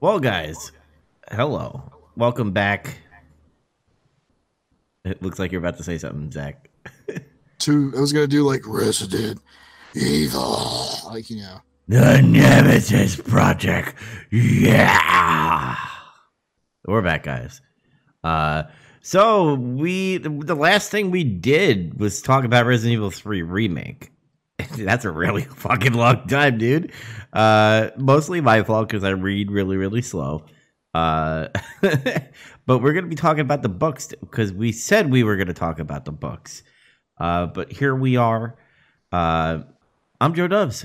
Well, guys, hello. Welcome back. It looks like you're about to say something, Zach. I was going to do like Resident Evil. Like, you know. The Nemesis Project. Yeah. We're back, guys. So the last thing we did was talk about Resident Evil 3 Remake. That's a really fucking long time, dude. Mostly my fault because I read really slow. But we're going to be talking about the books because we said we were going to talk about the books. But here we are. I'm Joe Doves.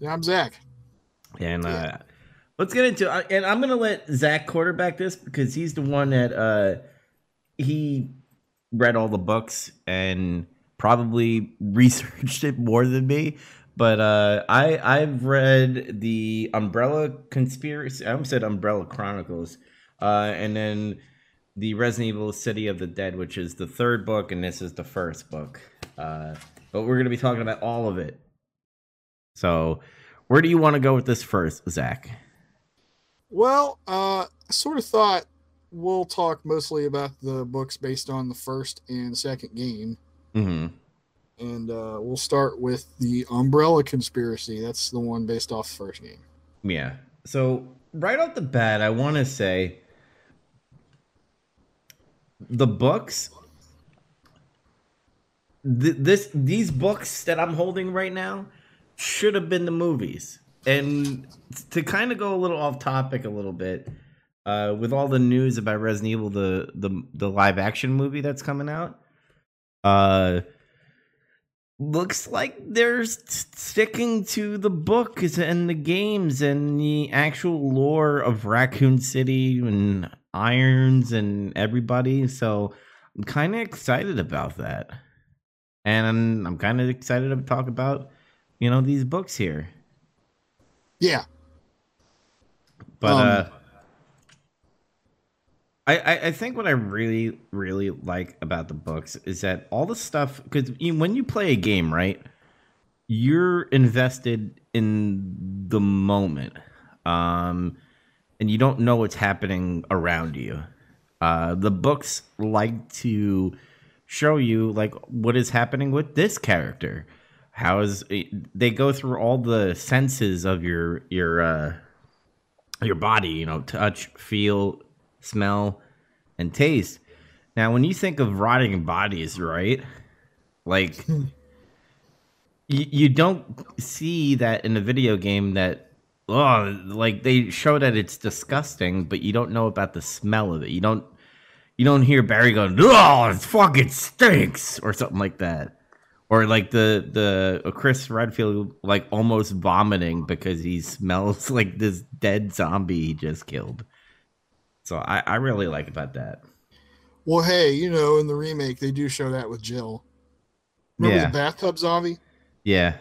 Yeah, I'm Zach. And let's get into it. And I'm going to let Zach quarterback this because he's the one that he read all the books and probably researched it more than me, but I've read the Umbrella Conspiracy. I almost said Umbrella Chronicles, and then the Resident Evil City of the Dead, which is the third book, and this is the first book. But we're going to be talking about all of it. So, where do you want to go with this first, Zach? Well, I sort of thought we'll talk mostly about the books based on the first and second game. Mm-hmm. And we'll start with the Umbrella Conspiracy. That's the one based off the first game. Yeah. So right off the bat, I want to say the books, these books that I'm holding right now should have been the movies. And to kind of go a little off topic a little bit, with all the news about Resident Evil, the live action movie that's coming out. Looks like they're sticking to the books and the games and the actual lore of Raccoon City and Irons and everybody. So I'm kind of excited about that. And I'm kind of excited to talk about, you know, these books here. Yeah. But, I think what I really like about the books is that all the stuff, because when you play a game, right, you're invested in the moment, and you don't know what's happening around you. The books like to show you like what is happening with this character. How is it, they go through all the senses of your body, you know, touch, feel, smell and taste. Now when you think of rotting bodies, right, like you don't see that in a video game, that like they show that it's disgusting, but you don't know about the smell of it. You don't hear Barry going, "Oh, it fucking stinks," or something like that, or like the Chris Redfield like almost vomiting because he smells like this dead zombie he just killed. So I really like about that. Well, hey, you know, in the remake, they do show that with Jill. Remember the bathtub zombie? Yeah.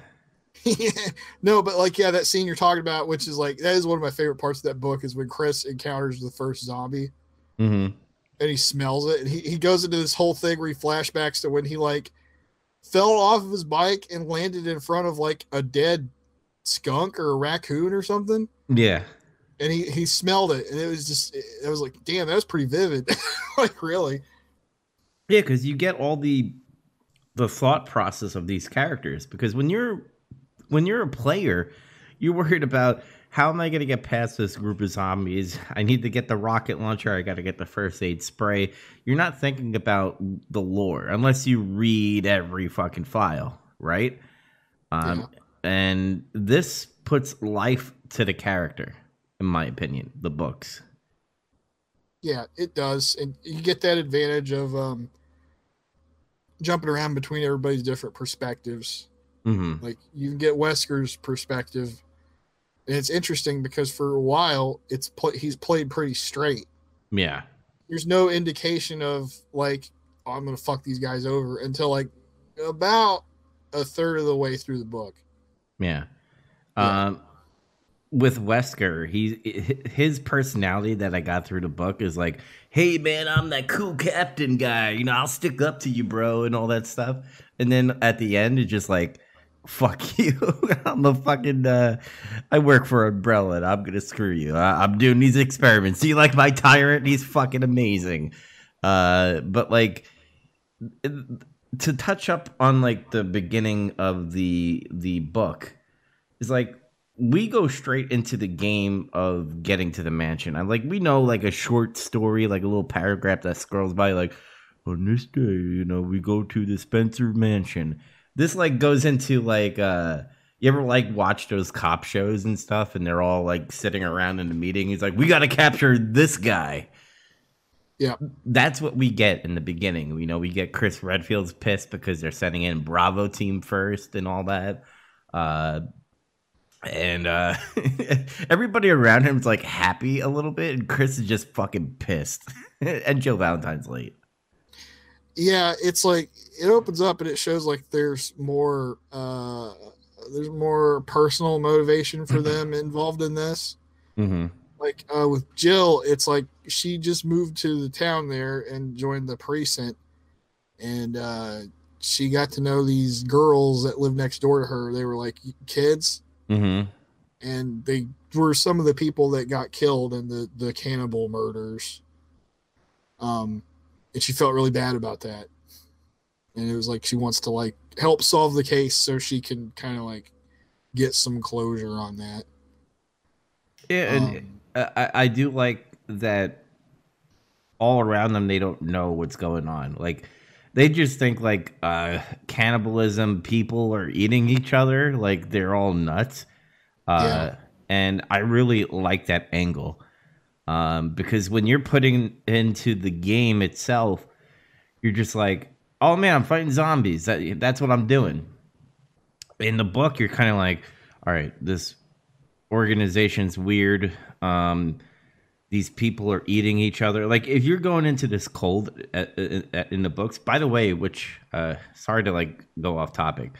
No, but like, yeah, that scene you're talking about, which is like, that is one of my favorite parts of that book, is when Chris encounters the first zombie. Mm-hmm. And he smells it. And he goes into this whole thing where he flashbacks to when he like fell off of his bike and landed in front of like a dead skunk or a raccoon or something. Yeah. And he smelled it, and it was just, I was like, damn, that was pretty vivid. Like, really. Yeah, because you get all the thought process of these characters. Because when you're a player, you're worried about, how am I going to get past this group of zombies? I need to get the rocket launcher. I got to get the first aid spray. You're not thinking about the lore, unless you read every fucking file, right? And this puts life to the character. In my opinion, the books. Yeah, it does. And you get that advantage of jumping around between everybody's different perspectives. Mm-hmm. Like, you can get Wesker's perspective. And it's interesting because for a while, he's played pretty straight. Yeah. There's no indication of, like, oh, I'm going to fuck these guys over until, like, about a third of the way through the book. Yeah. With Wesker, his personality that I got through the book is like, hey, man, I'm that cool captain guy. You know, I'll stick up to you, bro, and all that stuff. And then at the end, it's just like, fuck you. I'm a fucking, I work for Umbrella and I'm gonna screw you. I'm doing these experiments. Do you like my tyrant? He's fucking amazing. But like, to touch up on like the beginning of the book is like, we go straight into the game of getting to the mansion. I'm like, we know like a short story, like a little paragraph that scrolls by, like, on this day, you know, we go to the Spencer mansion. This like goes into like, you ever like watch those cop shows and stuff, and they're all like sitting around in the meeting. He's like, we got to capture this guy. Yeah, that's what we get in the beginning. You know, we get Chris Redfield's pissed because they're sending in Bravo team first and all that. And everybody around him is like happy a little bit, and Chris is just fucking pissed. And Jill Valentine's late. Yeah, it's like it opens up and it shows like there's more personal motivation for them involved in this. Mm-hmm. Like with Jill, it's like she just moved to the town there and joined the precinct, and she got to know these girls that lived next door to her. They were like kids. Mm-hmm. And they were some of the people that got killed in the cannibal murders. And she felt really bad about that. And it was like she wants to like help solve the case so she can kind of like get some closure on that. Yeah, and I do like that all around them they don't know what's going on. Like they just think like cannibalism, people are eating each other, like they're all nuts. Yeah. And I really like that angle. Because when you're putting into the game itself, you're just like, oh man, I'm fighting zombies. That's what I'm doing. In the book, you're kind of like, all right, this organization's weird. These people are eating each other. Like if you're going into this cold in the books, by the way, which sorry to like go off topic.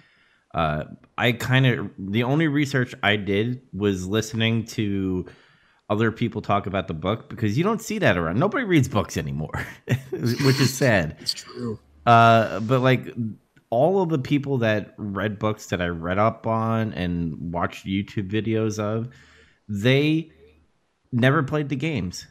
The only research I did was listening to other people talk about the book, because you don't see that around. Nobody reads books anymore, which is sad. It's true. But like all of the people that read books that I read up on and watched YouTube videos of, they never played the games.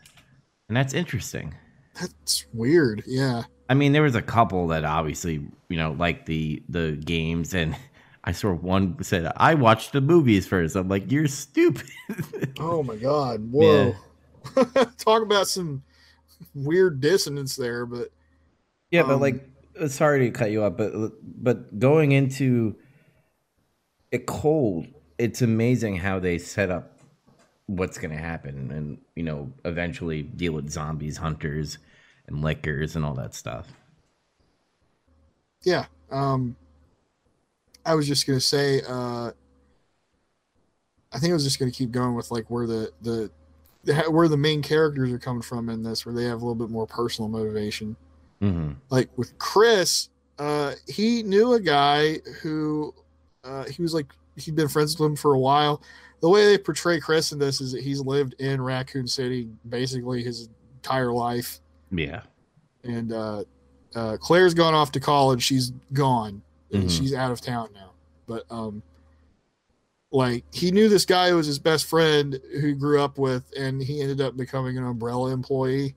And that's interesting. That's weird. Yeah. I mean, there was a couple that obviously, you know, like the games, and I saw one said, I watched the movies first. I'm like, you're stupid. Oh, my God. Whoa. Yeah. Talk about some weird dissonance there. But yeah, but like, sorry to cut you up, but going into it cold, it's amazing how they set up what's going to happen and, you know, eventually deal with zombies, hunters, and lickers and all that stuff. Yeah. I was just going to say, I think I was just going to keep going with like where the main characters are coming from in this, where they have a little bit more personal motivation. Mm-hmm. Like with Chris, he knew a guy who, he was like, he'd been friends with him for a while. The way they portray Chris in this is that he's lived in Raccoon City basically his entire life. Yeah. And, Claire's gone off to college. She's gone. Mm-hmm. She's out of town now, but like he knew this guy who was his best friend who grew up with, and he ended up becoming an Umbrella employee.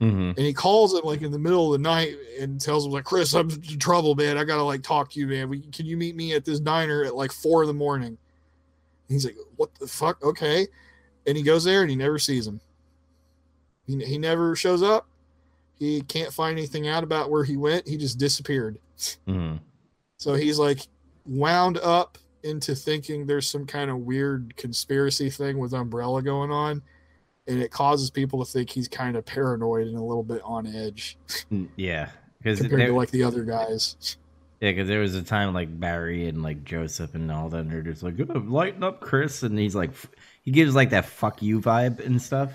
Mm-hmm. And he calls him like in the middle of the night and tells him like, Chris, I'm in trouble, man. I gotta like talk to you, man. Can you meet me at this diner at like 4 a.m? And he's like, what the fuck? Okay. And he goes there and he never sees him. He never shows up. He can't find anything out about where he went. He just disappeared. Mm-hmm. So he's like wound up into thinking there's some kind of weird conspiracy thing with Umbrella going on. And it causes people to think he's kind of paranoid and a little bit on edge. Yeah. Compared to like the other guys. Yeah. Cause there was a time like Barry and like Joseph and all that. And they're just like, oh, lighten up, Chris. And he's like, he gives like that fuck you vibe and stuff.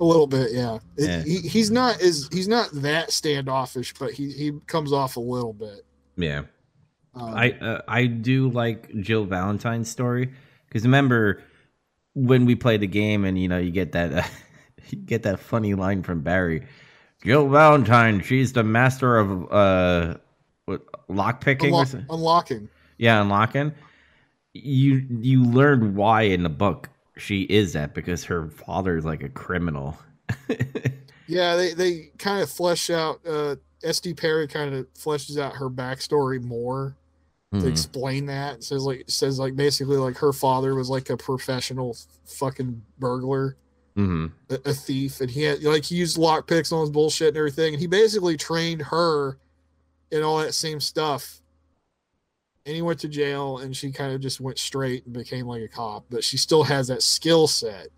A little bit. Yeah. Yeah. He's not that standoffish, but he comes off a little bit. Yeah. I do like Jill Valentine's story, because remember when we played the game and, you know, you get that funny line from Barry, Jill Valentine, she's the master of lock picking. Unlocking. Yeah, unlocking. you learned why in the book she is that, because her father's like a criminal. Yeah, they kind of flesh out, S.D. Perry kind of fleshes out her backstory more to explain that. Says basically like her father was like a professional fucking burglar, a thief, and he had he used lockpicks on his bullshit and everything, and he basically trained her in all that same stuff. And he went to jail, and she kind of just went straight and became like a cop, but she still has that skill set.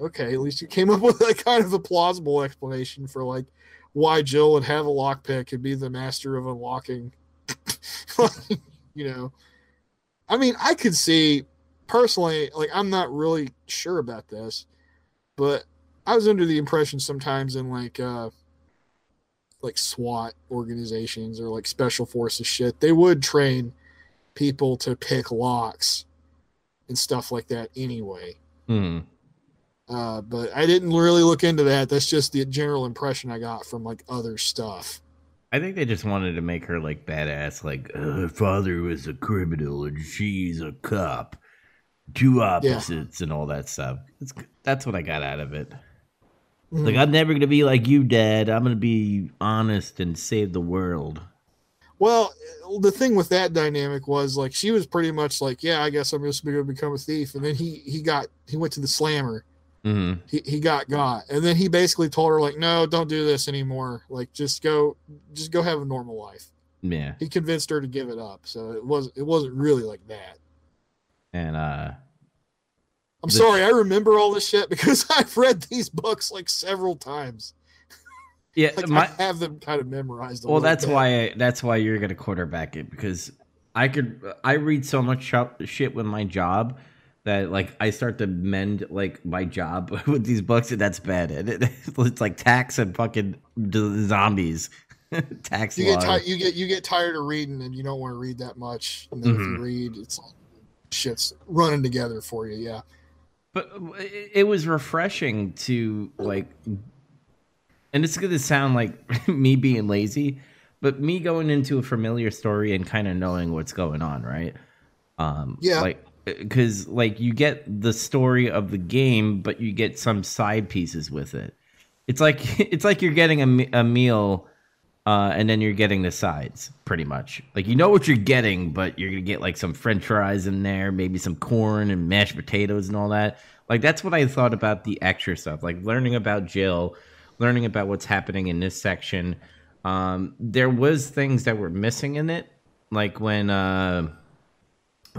Okay, at least you came up with like kind of a plausible explanation for like why Jill would have a lockpick and be the master of unlocking. I mean, I could see personally, like, I'm not really sure about this, but I was under the impression sometimes in like SWAT organizations or like special forces shit, they would train people to pick locks and stuff like that anyway. But I didn't really look into that. That's just the general impression I got from like other stuff. I think they just wanted to make her like badass, like her father was a criminal and she's a cop, two opposites, and all that stuff. That's what I got out of it. Like, I'm never going to be like you, Dad. I'm going to be honest and save the world. Well, the thing with that dynamic was, like, she was pretty much like, yeah, I guess I'm just going to become a thief. And then he went to the slammer. He got. And then he basically told her, like, no, don't do this anymore. Like, just go have a normal life. Yeah. He convinced her to give it up. So it wasn't really like that. And, I'm sorry, I remember all this shit because I've read these books like several times. Yeah, like, I have them kind of memorized. Well, that's why you're gonna quarterback it, because I read so much shit with my job that like I start to mend like my job with these books, and that's bad. And it's like tax and fucking zombies. Tax. You get tired of reading and you don't want to read that much. And then if you read, it's like shit's running together for you. Yeah. But it was refreshing to, like, and it's going to sound like me being lazy, but me going into a familiar story and kind of knowing what's going on, right? Yeah. Like, because, like, you get the story of the game, but you get some side pieces with it. It's like you're getting a meal, and then you're getting the sides, pretty much. Like, you know what you're getting, but you're going to get, like, some french fries in there, maybe some corn and mashed potatoes and all that. Like, that's what I thought about the extra stuff. Like, learning about Jill, learning about what's happening in this section. There was things that were missing in it. Like when the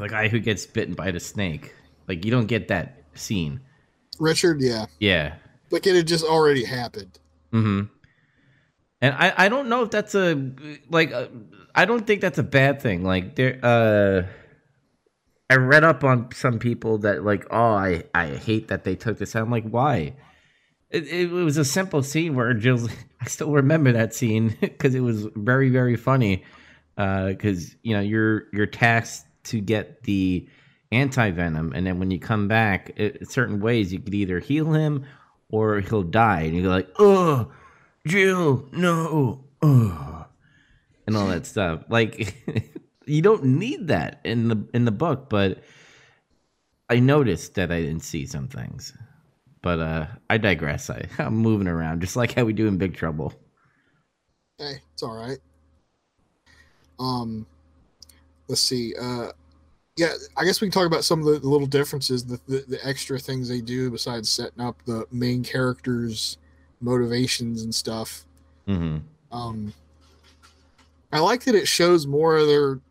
guy who gets bitten by the snake. Like, you don't get that scene. Richard, yeah. Yeah. Like, it had just already happened. Mm-hmm. And I don't know if that's I don't think that's a bad thing. Like, there, I read up on some people that, like, oh, I hate that they took this out. I'm like, why? It was a simple scene where Jill's, I still remember that scene because it was very, very funny. Because, you're tasked to get the anti-venom. And then when you come back, certain ways, you could either heal him or he'll die. And you go like, oh, Jill, no, oh, and all that stuff. Like, you don't need that in the book, but I noticed that I didn't see some things. But I digress. I'm moving around, just like how we do in Big Trouble. Hey, it's all right. Let's see. Yeah, I guess we can talk about some of the little differences, the extra things they do besides setting up the main characters' motivations and stuff. I like that it shows more of their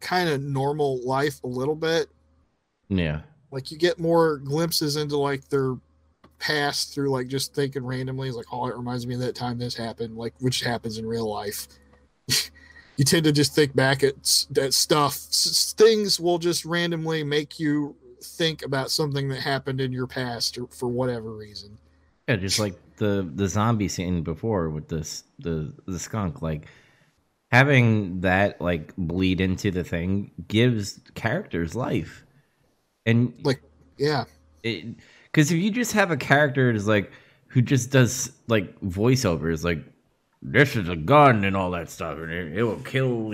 kind of normal life a little bit. Yeah, like you get more glimpses into like their past through like just thinking randomly. It's like, oh, it reminds me of that time this happened, like, which happens in real life. You tend to just think back at stuff. Things will just randomly make you think about something that happened in your past or for whatever reason. Yeah, just like the zombie scene before with this the skunk, like having that like bleed into the thing gives characters life, and like because if you just have a character is like who just does like voiceovers, like this is a gun and all that stuff, and it will kill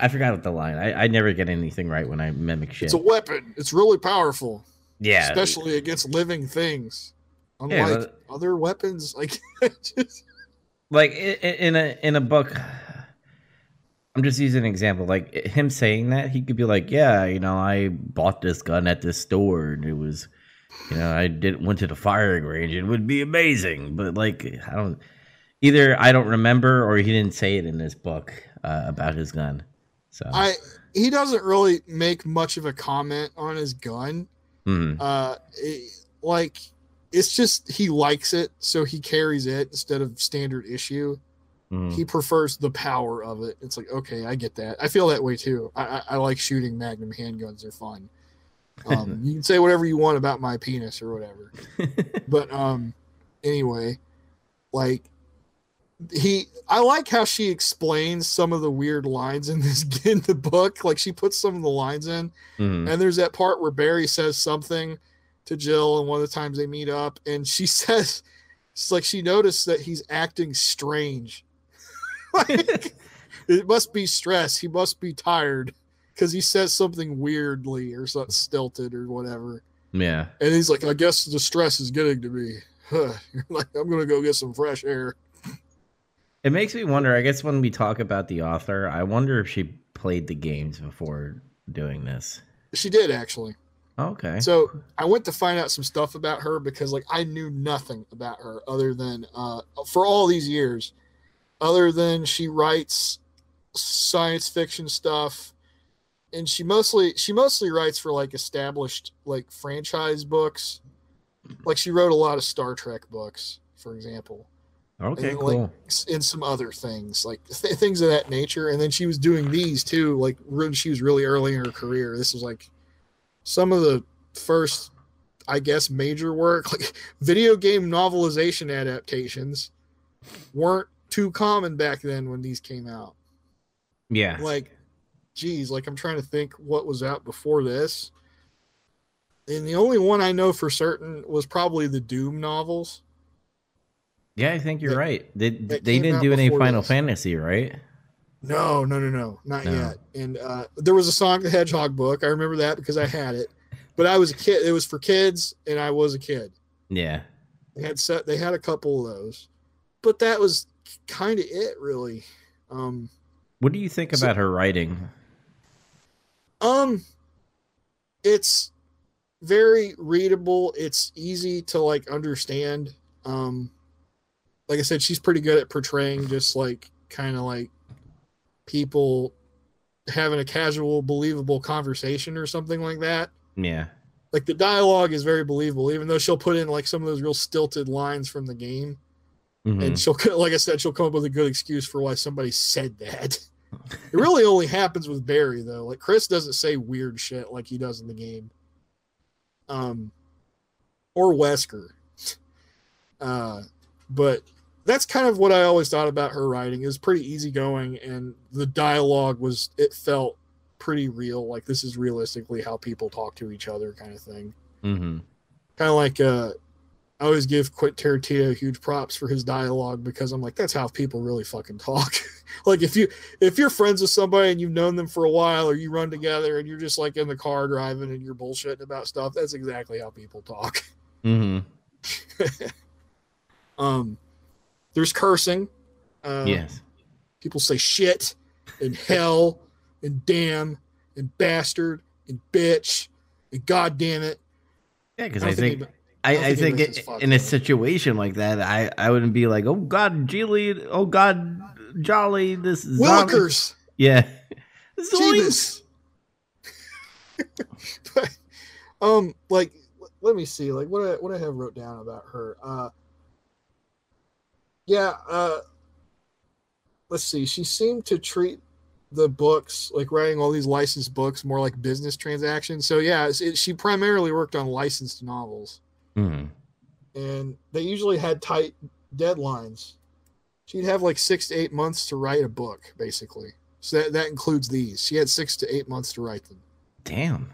I forgot what the line. I never get anything right when I mimic shit. It's a weapon. It's really powerful. Yeah. Especially against living things. Unlike other weapons. Like, just... like in a book, I'm just using an example. Like him saying that, he could be like, yeah, you know, I bought this gun at this store and it was, you know, I went to the firing range. It would be amazing. But like, I don't remember, or he didn't say it in this book about his gun. So he doesn't really make much of a comment on his gun. Mm-hmm. It's just he likes it, so he carries it instead of standard issue. Mm-hmm. He prefers the power of it. It's like, okay, I get that. I feel that way too. I like shooting Magnum handguns. They're fun. You can say whatever you want about my penis or whatever. But anyway, like... I like how she explains some of the weird lines in the book. Like she puts some of the lines in, and there's that part where Barry says something to Jill, and one of the times they meet up, and she says, "It's like she noticed that he's acting strange. Like it must be stress. He must be tired because he says something weirdly or something stilted or whatever." Yeah, and he's like, "I guess the stress is getting to me. You're like, I'm gonna go get some fresh air." It makes me wonder, I guess when we talk about the author, I wonder if she played the games before doing this. She did, actually. Okay. So I went to find out some stuff about her because like I knew nothing about her other than for all these years, other than she writes science fiction stuff, and she mostly writes for like established like franchise books. Like she wrote a lot of Star Trek books, for example. Okay, and, cool. Like, and some other things, like things of that nature. And then she was doing these too, like when she was really early in her career. This was like some of the first, I guess, major work. Like video game novelization adaptations weren't too common back then when these came out. Yeah. Like, geez, like I'm trying to think what was out before this. And the only one I know for certain was probably the Doom novels. Yeah, I think you're right. They didn't do any Final Fantasy, right? No. Not yet. And there was a Sonic the Hedgehog book. I remember that because I had it. But I was a kid. It was for kids, and I was a kid. Yeah. They had a couple of those. But that was kind of it, really. What do you think about her writing? It's very readable. It's easy to, like, understand. Like I said, she's pretty good at portraying just like kind of like people having a casual, believable conversation or something like that. Yeah. Like the dialogue is very believable, even though she'll put in like some of those real stilted lines from the game. Mm-hmm. And she'll come up with a good excuse for why somebody said that. It really only happens with Barry though. Like Chris doesn't say weird shit like he does in the game. Or Wesker. But that's kind of what I always thought about her writing. It was pretty easygoing, and the dialogue felt pretty real. Like this is realistically how people talk to each other, kind of thing. Mm-hmm. Kind of like I always give Quentin Tarantino huge props for his dialogue because I'm like, that's how people really fucking talk. Like if you're friends with somebody and you've known them for a while, or you run together and you're just like in the car driving and you're bullshitting about stuff, that's exactly how people talk. Mm-hmm. There's cursing. Yes. People say shit and hell and damn and bastard and bitch and goddamn it. Yeah, because I think in a situation like that, I wouldn't be like, oh God, Jilly, oh God, Jolly, this is Willikers. Yeah. Jeebus. But, like, let me see, like what I have wrote down about her. Let's see. She seemed to treat the books, like writing all these licensed books, more like business transactions. So, yeah, she primarily worked on licensed novels. Mm-hmm. And they usually had tight deadlines. She'd have like 6 to 8 months to write a book, basically. So that includes these. She had 6 to 8 months to write them. Damn.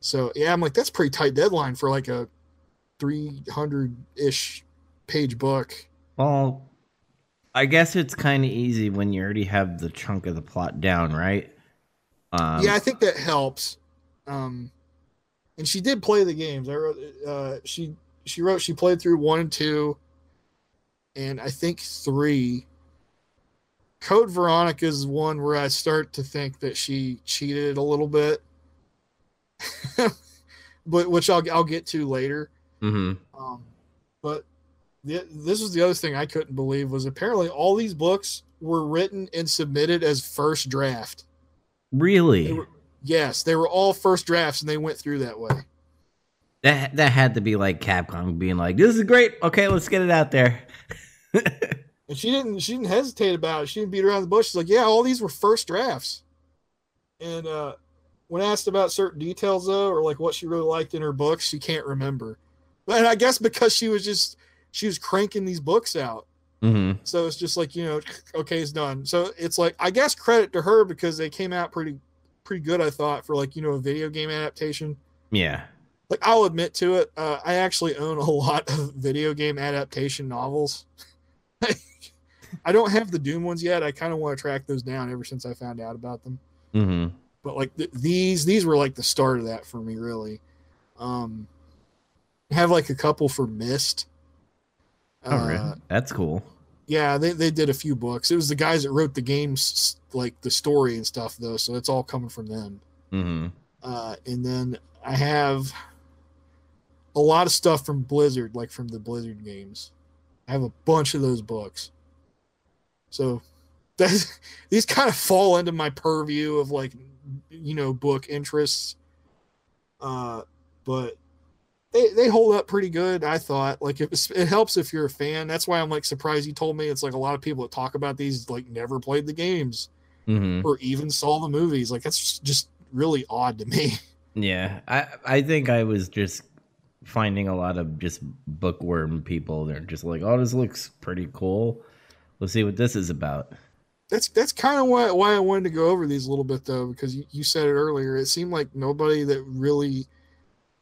So, yeah, I'm like, that's a pretty tight deadline for like a 300-ish page book. Well, I guess it's kind of easy when you already have the chunk of the plot down, right? Yeah, I think that helps. And she did play the games. I wrote, she played through 1 and 2, and I think 3. Code Veronica is one where I start to think that she cheated a little bit, but which I'll get to later. Mm-hmm. But this is the other thing I couldn't believe was apparently all these books were written and submitted as first draft. Really? Yes, they were all first drafts, and they went through that way. That had to be like Capcom being like, "This is great. Okay, let's get it out there." And she didn't hesitate about it. She didn't beat around the bush. She's like, "Yeah, all these were first drafts." And when asked about certain details, though, or like what she really liked in her books, she can't remember. But I guess because she was cranking these books out. Mm-hmm. So it's just like, you know, okay, it's done. So it's like, I guess credit to her because they came out pretty good, I thought, for like, you know, a video game adaptation. Yeah. Like, I'll admit to it. I actually own a lot of video game adaptation novels. I don't have the Doom ones yet. I kind of want to track those down ever since I found out about them. Mm-hmm. But like these were like the start of that for me, really. I have like a couple for Myst. Oh, really? That's cool. Yeah, they did a few books. It was the guys that wrote the games, like the story and stuff, though, so it's all coming from them. Mm-hmm. And then I have a lot of stuff from Blizzard, like from the Blizzard games. I have a bunch of those books. So these kind of fall into my purview of, like, you know, book interests. But they hold up pretty good, I thought. Like, it helps if you're a fan. That's why I'm, like, surprised you told me. It's like a lot of people that talk about these, like, never played the games. Mm-hmm. Or even saw the movies. Like, that's just really odd to me. Yeah. I think I was just finding a lot of just bookworm people. They're just like, oh, this looks pretty cool. Let's see what this is about. That's kind of why I wanted to go over these a little bit, though, because you said it earlier. It seemed like nobody that really...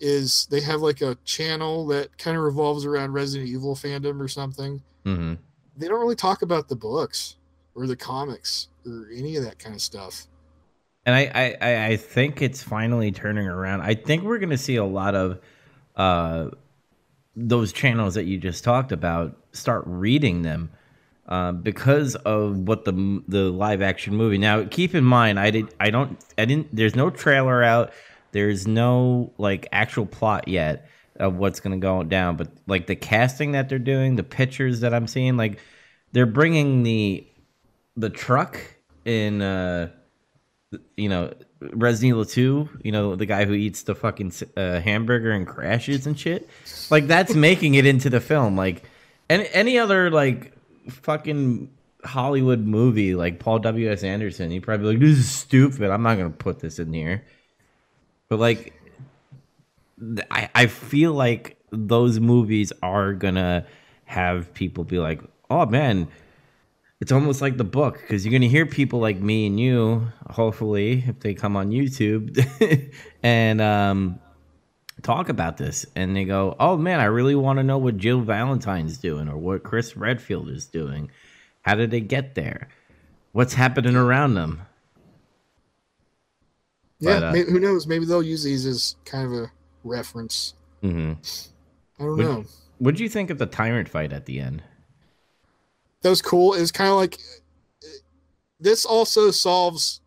they have like a channel that kind of revolves around Resident Evil fandom or something. Mm-hmm. They don't really talk about the books or the comics or any of that kind of stuff. And I think it's finally turning around. I think we're going to see a lot of those channels that you just talked about start reading them because of what the live action movie. Now, keep in mind, I didn't. There's no trailer out. There's no, like, actual plot yet of what's going to go down. But, like, the casting that they're doing, the pictures that I'm seeing, like, they're bringing the truck in, you know, Resident Evil 2, you know, the guy who eats the fucking hamburger and crashes and shit. Like, that's making it into the film. Like, any other, like, fucking Hollywood movie, like Paul W.S. Anderson, he'd probably be like, this is stupid. I'm not going to put this in here. But, like, I feel like those movies are going to have people be like, oh, man, it's almost like the book. Because you're going to hear people like me and you, hopefully, if they come on YouTube, and talk about this. And they go, oh, man, I really want to know what Jill Valentine's doing or what Chris Redfield is doing. How did they get there? What's happening around them? Yeah, but, who knows? Maybe they'll use these as kind of a reference. Mm-hmm. I don't know. What did you think of the Tyrant fight at the end? That was cool. It was kind of like... This also solves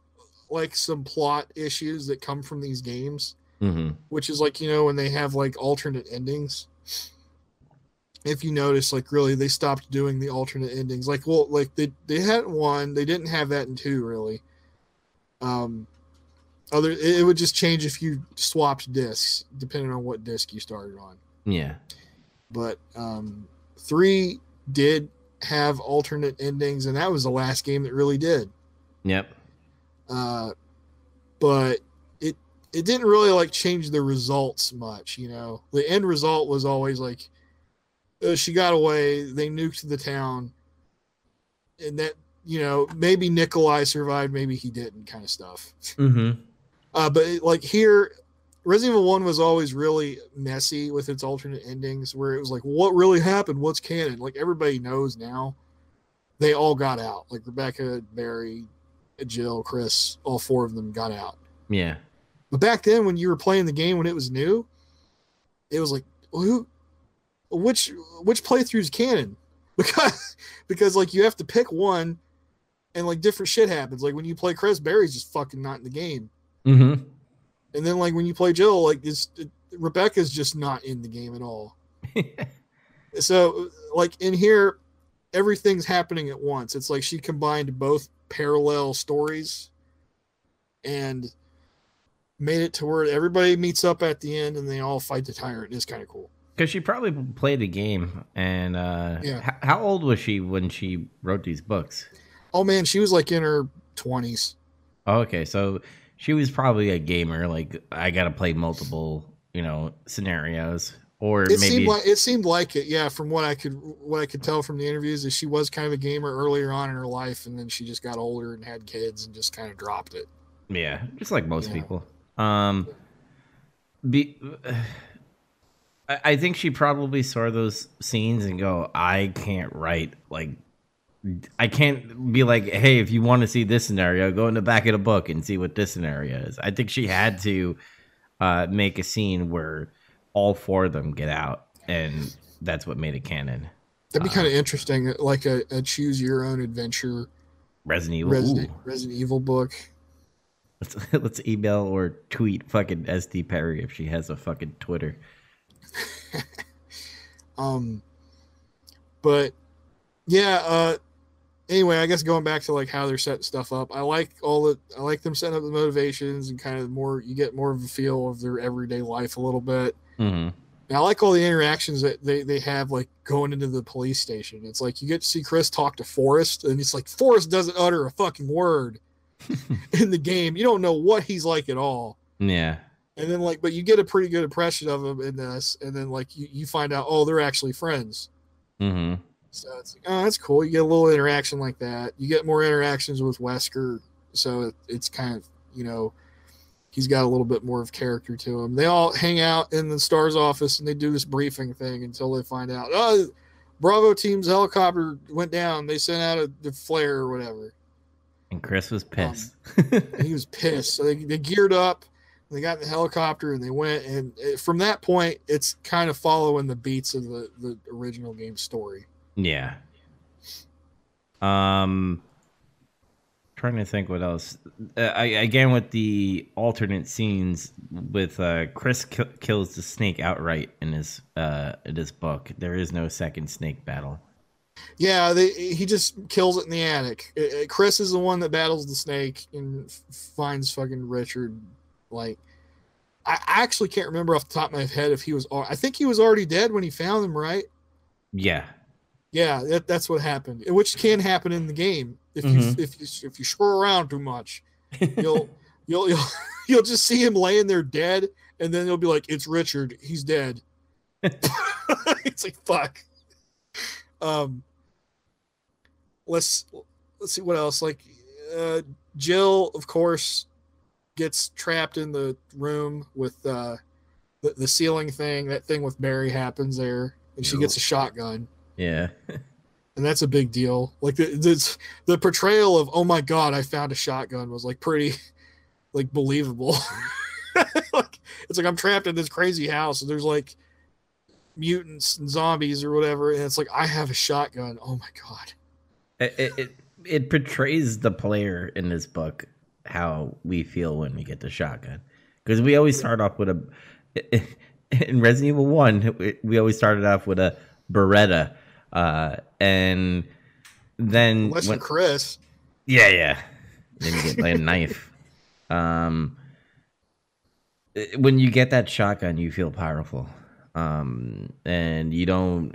like some plot issues that come from these games. Mm-hmm. Which is like, you know, when they have like alternate endings. If you notice, like really, they stopped doing the alternate endings. Like, well, like they had one. They didn't have that in 2, really. It would just change if you swapped discs, depending on what disc you started on. Yeah. But 3 did have alternate endings, and that was the last game that really did. Yep. But it didn't really, like, change the results much, you know? The end result was always, like, she got away, they nuked the town, and that, you know, maybe Nikolai survived, maybe he didn't, kind of stuff. Mm-hmm. But like here, Resident Evil 1 was always really messy with its alternate endings where it was like, what really happened? What's canon? Like everybody knows now. They all got out. Like Rebecca, Barry, Jill, Chris, all four of them got out. Yeah. But back then when you were playing the game, when it was new, it was like, well, which playthrough's canon? Because like you have to pick one and like different shit happens. Like when you play Chris, Barry's just fucking not in the game. Mm-hmm. And then like when you play Jill, like Rebecca's just not in the game at all. So like in here, everything's happening at once. It's like she combined both parallel stories and made it to where everybody meets up at the end and they all fight the Tyrant. It's kind of cool. Because she probably played the game. And how old was she when she wrote these books? Oh, man, she was like in her 20s. Oh, okay, so she was probably a gamer. Like, I got to play multiple, you know, scenarios. Or it maybe seemed like it. Yeah, from what I could tell from the interviews is she was kind of a gamer earlier on in her life, and then she just got older and had kids and just kind of dropped it. Yeah, just like most people. I think she probably saw those scenes and go, I can't write, like, I can't be like, hey, if you want to see this scenario, go in the back of the book and see what this scenario is. I think she had to make a scene where all four of them get out, and that's what made it canon. That'd be kind of interesting, like a choose-your-own-adventure Resident Evil book. Let's email or tweet fucking S.D. Perry if she has a fucking Twitter. But yeah. Anyway, I guess going back to like how they're setting stuff up, I like them setting up the motivations and kind of more you get more of a feel of their everyday life a little bit. Mm-hmm. And I like all the interactions that they have, like going into the police station. It's like you get to see Chris talk to Forrest, and it's like Forrest doesn't utter a fucking word in the game. You don't know what he's like at all. Yeah. And then, like, but you get a pretty good impression of them in this, and then, like, you find out, oh, they're actually friends. Mm-hmm. So it's like, oh, that's cool. You get a little interaction like that. You get more interactions with Wesker, so it's kind of, you know, he's got a little bit more of character to him. They all hang out in the S.T.A.R.S. office, and they do this briefing thing until they find out, oh, Bravo Team's helicopter went down. They sent out the flare or whatever. And Chris was pissed. He was pissed. So they geared up. They got in the helicopter and they went, and from that point, it's kind of following the beats of the original game story. Yeah. Trying to think what else. Again, with the alternate scenes with Chris kills the snake outright in this book. There is no second snake battle. Yeah, he just kills it in the attic. Chris is the one that battles the snake and finds fucking Richard. Like, I actually can't remember off the top of my head if he was. I think he was already dead when he found him, right? Yeah, yeah, that's what happened. Which can happen in the game if you screw around too much. You'll just see him laying there dead, and then you'll be like, "It's Richard. He's dead." It's like fuck. Let's see what else. Like, Jill, of course, gets trapped in the room with the ceiling thing. That thing with Barry happens there, and she gets a shotgun. Yeah. And that's a big deal. Like the portrayal of, oh my God, I found a shotgun was like pretty like believable. Like, it's like I'm trapped in this crazy house and there's like mutants and zombies or whatever. And it's like, I have a shotgun. Oh my God. It portrays the player in this book, how we feel when we get the shotgun, because we always start off with a in Resident Evil 1 we always started off with a Beretta, and then unless you're Chris, then you get like a knife. When you get that shotgun, you feel powerful, and you don't.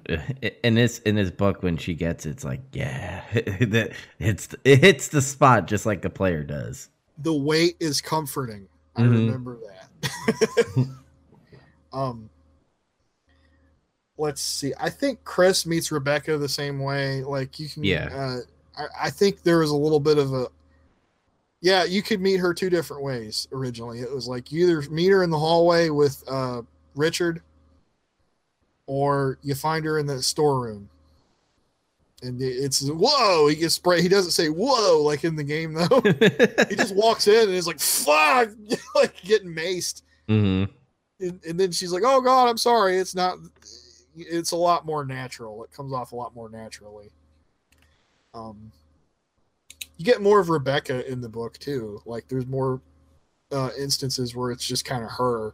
In this book, when she gets it, it's like, yeah, it hits the spot just like the player does. The weight is comforting. I remember that. Let's see. I think Chris meets Rebecca the same way. Like you can, I think there was a little bit of you could meet her two different ways. Originally, it was like you either meet her in the hallway with Richard, or you find her in the storeroom. And it's whoa, he gets sprayed. He doesn't say whoa like in the game though. He just walks in and is like fuck, like getting maced. Mm-hmm. And then she's like, "Oh God, I'm sorry." It's not. It's a lot more natural. It comes off a lot more naturally. You get more of Rebecca in the book too. Like there's more instances where it's just kind of her,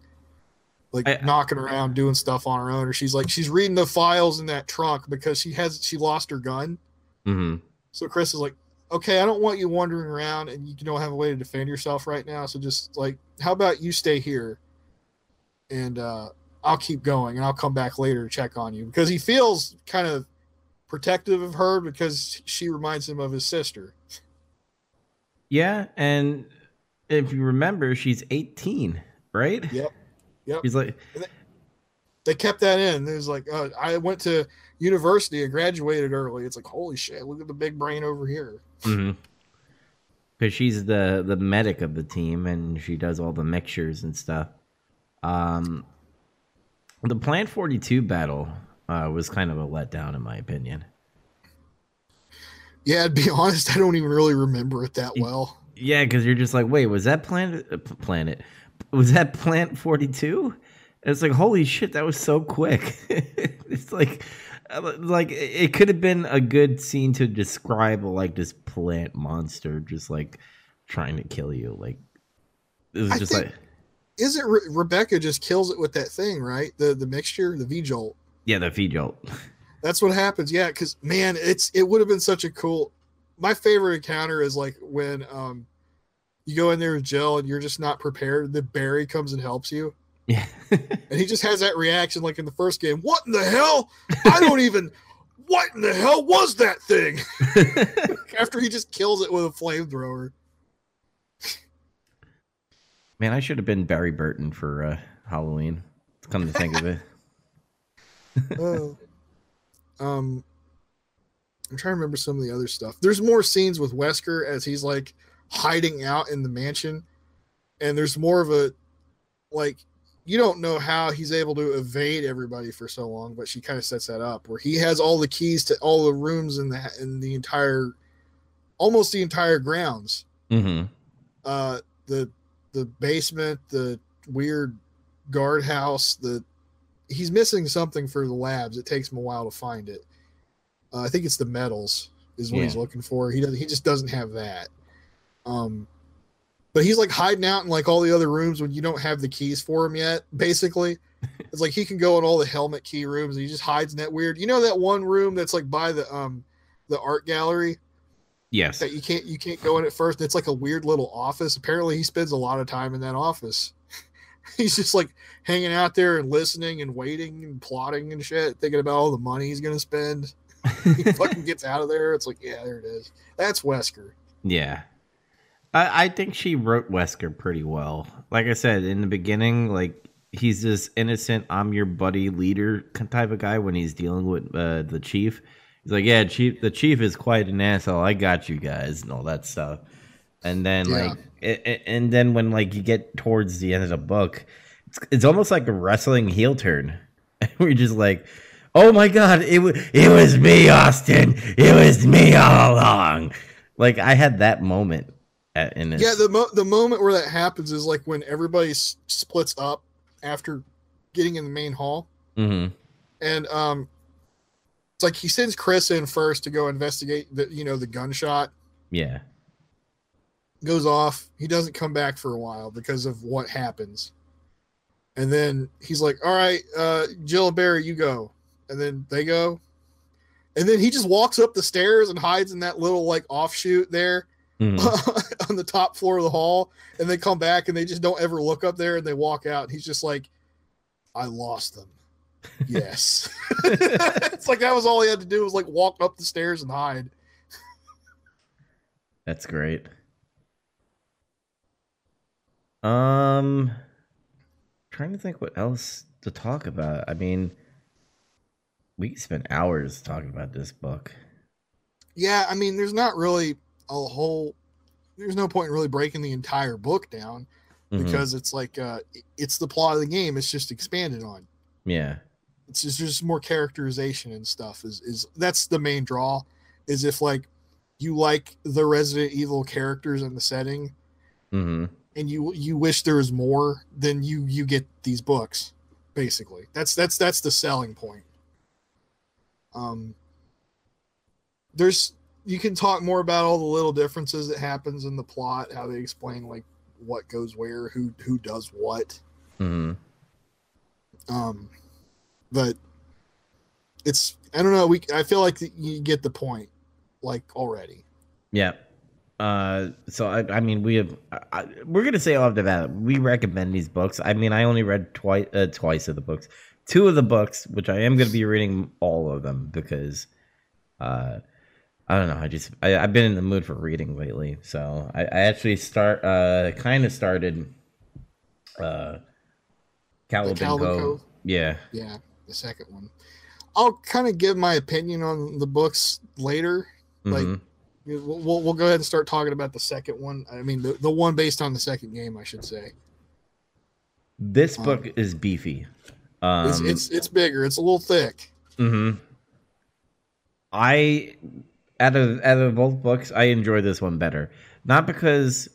like knocking around doing stuff on her own, or she's reading the files in that trunk because she lost her gun. Mm-hmm. So Chris is like, okay, I don't want you wandering around and you don't have a way to defend yourself right now. So just like, how about you stay here? And I'll keep going, and I'll come back later to check on you, because he feels kind of protective of her because she reminds him of his sister. Yeah, and if you remember, she's 18, right? Yep. He's like, they kept that in. There's like, I went to university, I graduated early. It's like, holy shit, look at the big brain over here. Mm-hmm. Because she's the medic of the team, and she does all the mixtures and stuff. The Plan 42 battle was kind of a letdown, in my opinion. Yeah, to be honest, I don't even really remember it that well. Yeah, because you're just like, wait, was that planet? Was that Plant 42? And it's like, holy shit, that was so quick. It's like it could have been a good scene to describe like this plant monster just like trying to kill you. Like it was just like. Is it Rebecca just kills it with that thing, right? The mixture, the V-Jolt. Yeah, the V-Jolt. That's what happens. Yeah, because man, it would have been such a cool. My favorite encounter is like when you go in there with Jill and you're just not prepared. Then Barry comes and helps you. Yeah, and he just has that reaction like in the first game. What in the hell? I don't even. What in the hell was that thing? After he just kills it with a flamethrower. Man, I should have been Barry Burton for Halloween. Come to think of it. I'm trying to remember some of the other stuff. There's more scenes with Wesker as he's like hiding out in the mansion, and there's more of a like you don't know how he's able to evade everybody for so long, but she kind of sets that up where he has all the keys to all the rooms in the entire, almost the entire grounds. Mm-hmm. The basement, the weird guardhouse, he's missing something for the labs. It takes him a while to find it. I think it's the metals is what he's looking for. He just doesn't have that. But he's like hiding out in like all the other rooms when you don't have the keys for him yet. Basically, it's like he can go in all the helmet key rooms and he just hides in that weird. You know that one room that's like by the art gallery. Yes. That you can't go in at first. It's like a weird little office. Apparently he spends a lot of time in that office. He's just like hanging out there and listening and waiting and plotting and shit, thinking about all the money he's gonna spend. He fucking gets out of there. It's like, yeah, there it is. That's Wesker. Yeah. I think she wrote Wesker pretty well. Like I said, in the beginning, like he's this innocent, I'm your buddy leader type of guy when he's dealing with the chief. He's like, yeah, the chief is quite an asshole. I got you guys and all that stuff. And then and then when like you get towards the end of the book, it's almost like a wrestling heel turn. We're just like, oh my God, it was me, Austin. It was me all along. Like I had that moment. The moment where that happens is like when everybody splits up after getting in the main hall. Mm-hmm. And it's like he sends Chris in first to go investigate the gunshot. Yeah. Goes off. He doesn't come back for a while because of what happens. And then he's like, all right, Jill and Barry, you go. And then they go. And then he just walks up the stairs and hides in that little like offshoot there. Mm-hmm. On the top floor of the hall. And they come back and they just don't ever look up there and they walk out. And he's just like, I lost them. Yes. It's like that was all he had to do was like walk up the stairs and hide. That's great. Trying to think what else to talk about. I mean, we could spend hours talking about this book. Yeah, I mean, there's not really there's no point in really breaking the entire book down because it's like it's the plot of the game. It's just expanded on. Yeah. It's just more characterization and stuff. That's the main draw. is if like you like the Resident Evil characters and the setting, mm-hmm. and you wish there was more, then you get these books. Basically, that's the selling point. You can talk more about all the little differences that happens in the plot, how they explain like what goes where, who does what. Mm-hmm. But it's, I don't know. I feel like you get the point like already. Yeah. So I mean, we're going to say off the bat, we recommend these books. I mean, I only read twice of the books, two of the books, which I am going to be reading all of them because, I don't know. I've been in the mood for reading lately. So I actually started Calvin Cove. Yeah. Yeah. The second one. I'll kind of give my opinion on the books later. Mm-hmm. Like we'll go ahead and start talking about the second one. I mean, the one based on the second game, I should say. This book is beefy. It's bigger. It's a little thick. Mm-hmm. Out of both books, I enjoy this one better. Not because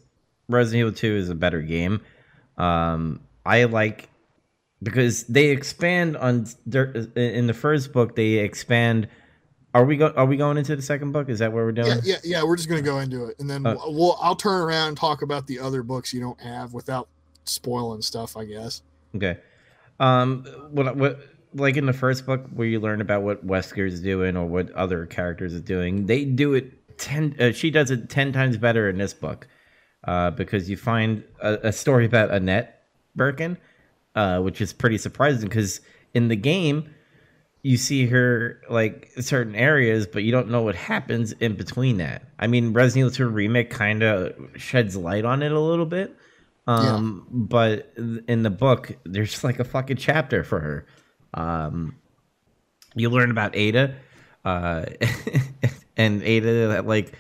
Resident Evil 2 is a better game. I like because they expand on in the first book. They expand. Are we going into the second book? Is that what we're doing? Yeah. We're just gonna go into it, and then I'll turn around and talk about the other books you don't have without spoiling stuff, I guess. Okay. What like in the first book where you learn about what Wesker's doing or what other characters are doing, they do it 10. She does it 10 times better in this book because you find a story about Annette Birkin, which is pretty surprising because in the game you see her like in certain areas, but you don't know what happens in between that. I mean, Resident Evil 2 Remake kind of sheds light on it a little bit. But in the book, there's like a fucking chapter for her. You learn about Ada, and Ada that like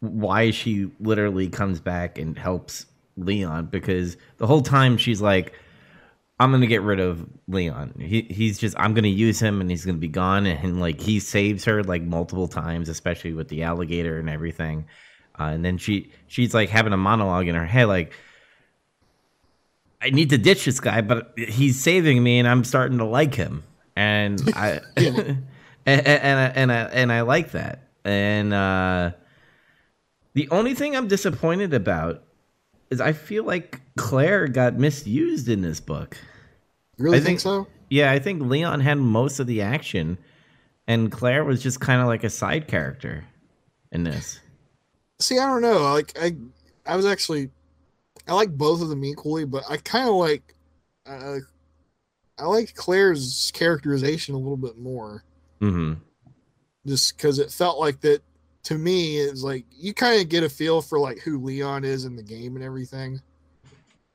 why she literally comes back and helps Leon because the whole time she's like, I'm gonna get rid of Leon. He's just I'm gonna use him and he's gonna be gone, and like he saves her like multiple times, especially with the alligator and everything. And then she's like having a monologue in her head like, I need to ditch this guy, but he's saving me, and I'm starting to like him, and I and I like that. And the only thing I'm disappointed about is I feel like Claire got misused in this book. You really think so? Yeah, I think Leon had most of the action, and Claire was just kind of like a side character in this. See, I don't know. Like I was actually. I like both of them equally, but I kind of like I like Claire's characterization a little bit more. Mm-hmm. Just because it felt like that to me is like you kind of get a feel for like who Leon is in the game and everything.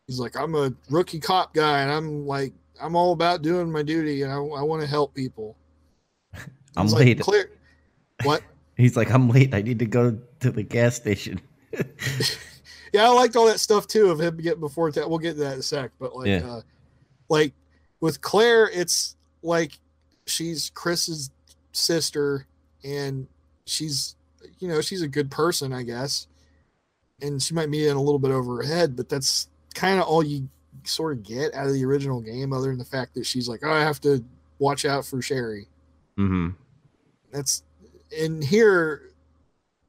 He's like, I'm a rookie cop guy, and I'm all about doing my duty, and I want to help people. I'm late. Like, Claire, what? He's like, I'm late. I need to go to the gas station. Yeah, I liked all that stuff too of him before that. We'll get to that in a sec. But like, yeah. Like with Claire, it's like she's Chris's sister, and she's a good person, I guess. And she might be in a little bit over her head, but that's kind of all you sort of get out of the original game, other than the fact that she's like, oh, I have to watch out for Sherry. Mm-hmm. That's in here.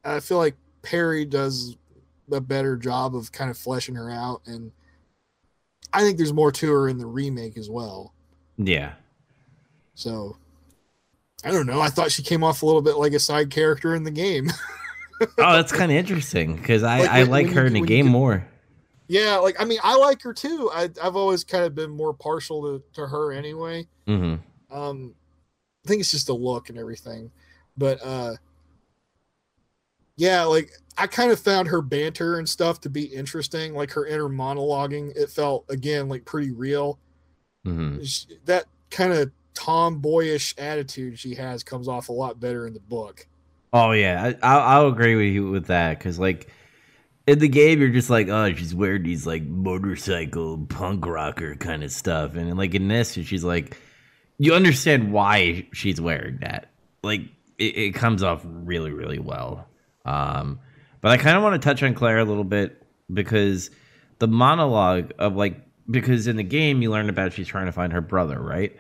I feel like Perry does a better job of kind of fleshing her out, and I think there's more to her in the remake as well. Yeah. So I don't know. I thought she came off a little bit like a side character in the game. Oh, that's kind of interesting because I like her in the game more. Yeah, like I mean, I like her too. I've always kind of been more partial to her anyway. Mm-hmm. I think it's just the look and everything, but yeah, like I kind of found her banter and stuff to be interesting. Like her inner monologuing, it felt again like pretty real. Mm-hmm. That kind of tomboyish attitude she has comes off a lot better in the book. Oh yeah, I'll agree with you with that because like in the game you're just like, oh, she's wearing these like motorcycle punk rocker kind of stuff, and like in this she's like, you understand why she's wearing that, like. it comes off really, really well. But I kind of want to touch on Claire a little bit, because the monologue of, like, because in the game you learn about she's trying to find her brother, right?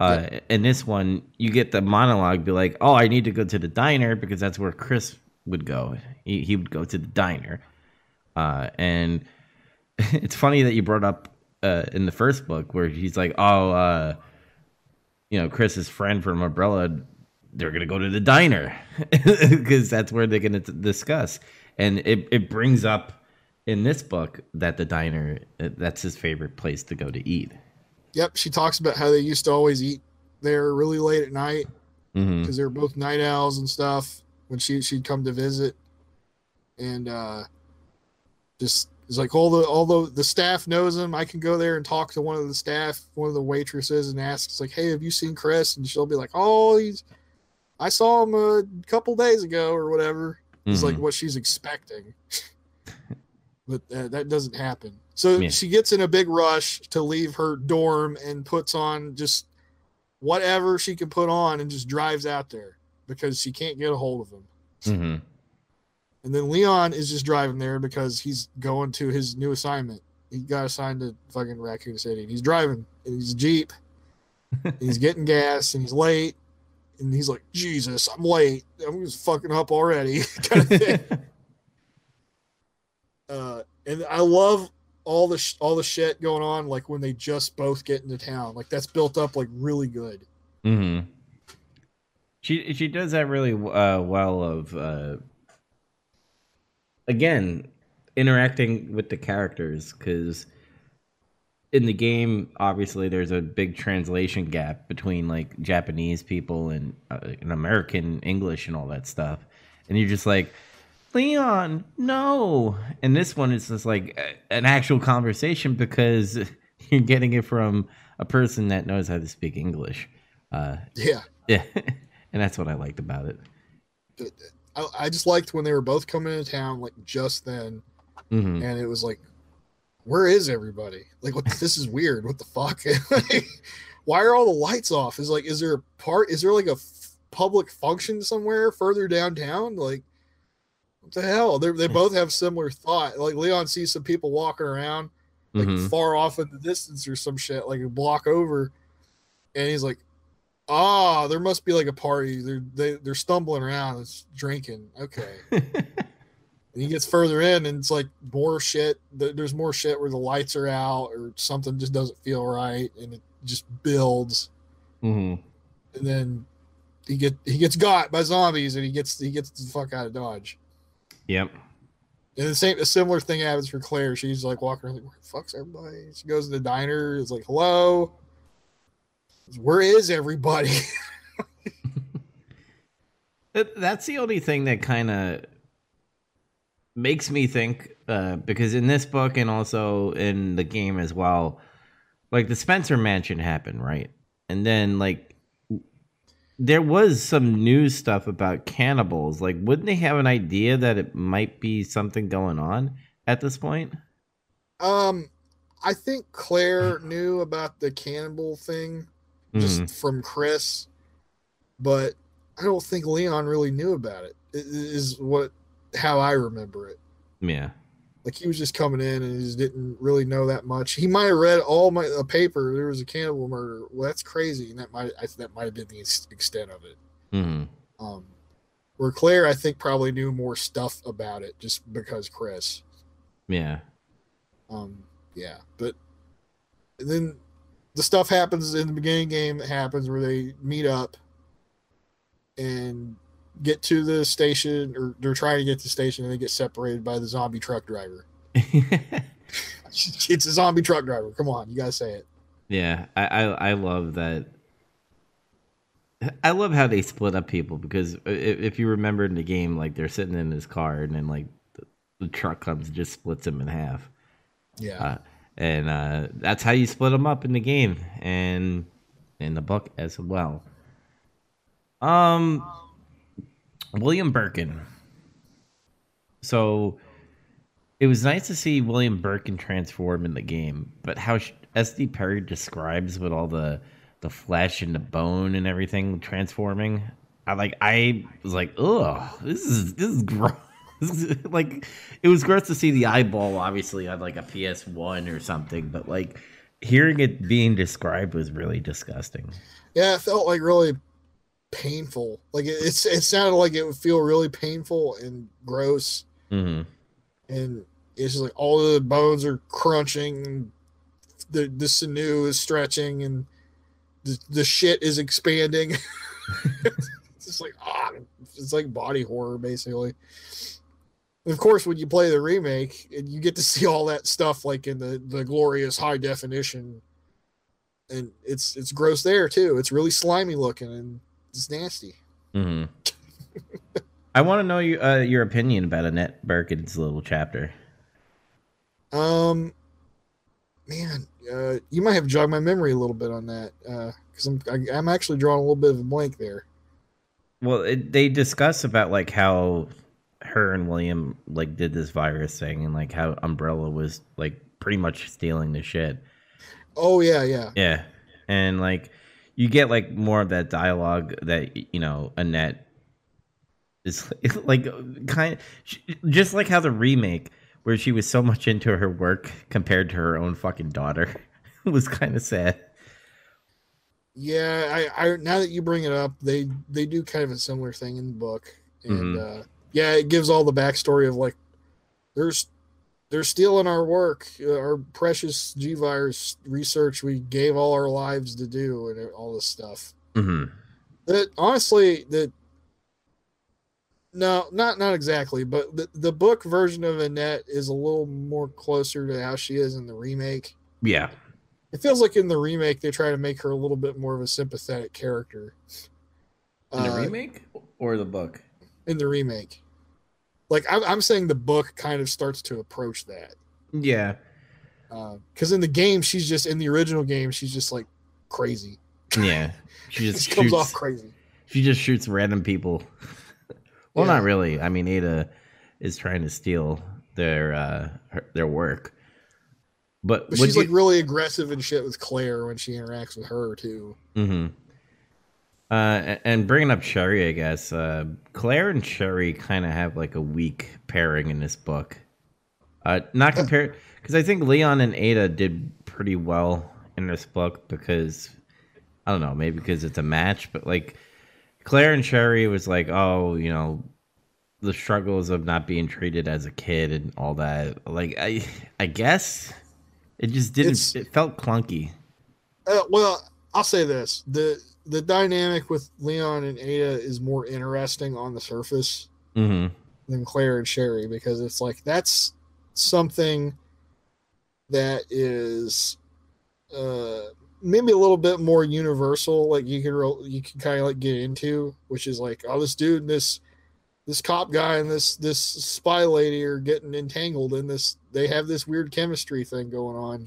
Yeah. In this one, you get the monologue be like, oh, I need to go to the diner, because that's where Chris would go. He would go to the diner. And it's funny that you brought up in the first book where he's like, oh, Chris's friend from Umbrella, they're going to go to the diner because that's where they're going to discuss. And it brings up in this book that the diner, that's his favorite place to go to eat. Yep. She talks about how they used to always eat there really late at night because they were both night owls and stuff when she'd come to visit. And just, it's like although the staff knows him, I can go there and talk to one of the staff, one of the waitresses, and ask, it's like, hey, have you seen Chris? And she'll be like, oh, I saw him a couple days ago or whatever. It's like what she's expecting. But that doesn't happen. So she gets in a big rush to leave her dorm and puts on just whatever she can put on and just drives out there because she can't get a hold of him. And then Leon is just driving there because he's going to his new assignment. He got assigned to fucking Raccoon City. And he's driving. And he's a Jeep. And he's getting gas. And he's late. And he's like, Jesus, I'm late. I'm just fucking up already. Kind of thing. And I love all the shit going on, like when they just both get into town. Like that's built up like really good. She does that really well of... Again, interacting with the characters, because in the game, obviously, there's a big translation gap between like Japanese people and American English and all that stuff. And you're just like, Leon, no. And this one is just like an actual conversation because you're getting it from a person that knows how to speak English. Yeah. And that's what I liked about it. I just liked when they were both coming into town, like just then, and it was like, where is everybody? Like, what, this is weird. What the fuck? Like, why are all the lights off? Is like, is there a part? Is there like a public function somewhere further downtown? Like, what the hell? They both have similar thought. Like Leon sees some people walking around, like far off in the distance or some shit, like a block over, and he's like, oh, there must be like a party. They're stumbling around. It's drinking. Okay. And he gets further in and it's like more shit. There's more shit where the lights are out or something just doesn't feel right. And it just builds. And then he gets got by zombies and he gets the fuck out of Dodge. Yep. And a similar thing happens for Claire. She's like walking around like, where the fuck's everybody? She goes to the diner. It's like, hello. Where is everybody? That's the only thing that kind of makes me think, because in this book and also in the game as well, like the Spencer Mansion happened, right? And then like there was some news stuff about cannibals. Like, wouldn't they have an idea that it might be something going on at this point? I think Claire knew about the cannibal thing just from Chris, but I don't think Leon really knew about it. Is how I remember it. Yeah. Like he was just coming in and he just didn't really know that much. He might have read a paper. There was a cannibal murder. Well, that's crazy. And that might have been the extent of it. Where Claire, I think, probably knew more stuff about it just because Chris. Yeah. Yeah, but then the stuff happens in the beginning game. It happens where they meet up and get to the station, or they're trying to get to the station, and they get separated by the zombie truck driver. It's a zombie truck driver. Come on, you gotta say it. Yeah, I love that. I love how they split up people because if you remember in the game, like they're sitting in his car, and then like the truck comes and just splits him in half. Yeah, and that's how you split them up in the game and in the book as well. William Birkin. So it was nice to see William Birkin transform in the game, but how S.D. Perry describes with all the flesh and the bone and everything transforming, I was like, ugh, this is gross. Like, it was gross to see the eyeball, obviously, on like a PS1 or something, but like hearing it being described was really disgusting. Yeah, it felt like really painful. Like it sounded like it would feel really painful and gross. Mm-hmm. And it's just like all the bones are crunching, and the sinew is stretching, and the shit is expanding. It's just like, it's like body horror, basically. And of course, when you play the remake, and you get to see all that stuff like in the glorious high definition, and it's gross there too. It's really slimy looking and it's nasty. Mm-hmm. I want to know your opinion about Annette Birkin's little chapter. Man, you might have jogged my memory a little bit on that, because I'm actually drawing a little bit of a blank there. Well, they discuss about like how her and William like did this virus thing, and like how Umbrella was like pretty much stealing the shit. Oh yeah, and like you get like more of that dialogue that, you know, Annette is like kind of just like how the remake, where she was so much into her work compared to her own fucking daughter, was kind of sad. Yeah, I now that you bring it up, they do kind of a similar thing in the book, and mm-hmm. Yeah, it gives all the backstory of like, they're stealing our work, our precious G virus research we gave all our lives to do, and all this stuff. Mm-hmm. That honestly, not exactly, but the book version of Annette is a little more closer to how she is in the remake. Yeah. It feels like in the remake they try to make her a little bit more of a sympathetic character. In the remake or the book? In the remake. Like, I'm saying the book kind of starts to approach that. Yeah. Because in the game, in the original game, she's just like crazy. Yeah. She just comes off crazy. She just shoots random people. Well, yeah. Not really. I mean, Ada is trying to steal their work. But she's like really aggressive and shit with Claire when she interacts with her too. Mm-hmm. And bringing up Sherry, I guess Claire and Sherry kind of have like a weak pairing in this book. Not compared, because I think Leon and Ada did pretty well in this book because I don't know, maybe because it's a match, but like Claire and Sherry was like, oh, you know, the struggles of not being treated as a kid and all that. Like I guess. It just didn't. It felt clunky. Well, I'll say this: the dynamic with Leon and Ada is more interesting on the surface mm-hmm. than Claire and Sherry, because it's like that's something that is maybe a little bit more universal. Like you can kind of like get into, which is like, oh, this dude and this cop guy and this spy lady are getting entangled in this. They have this weird chemistry thing going on.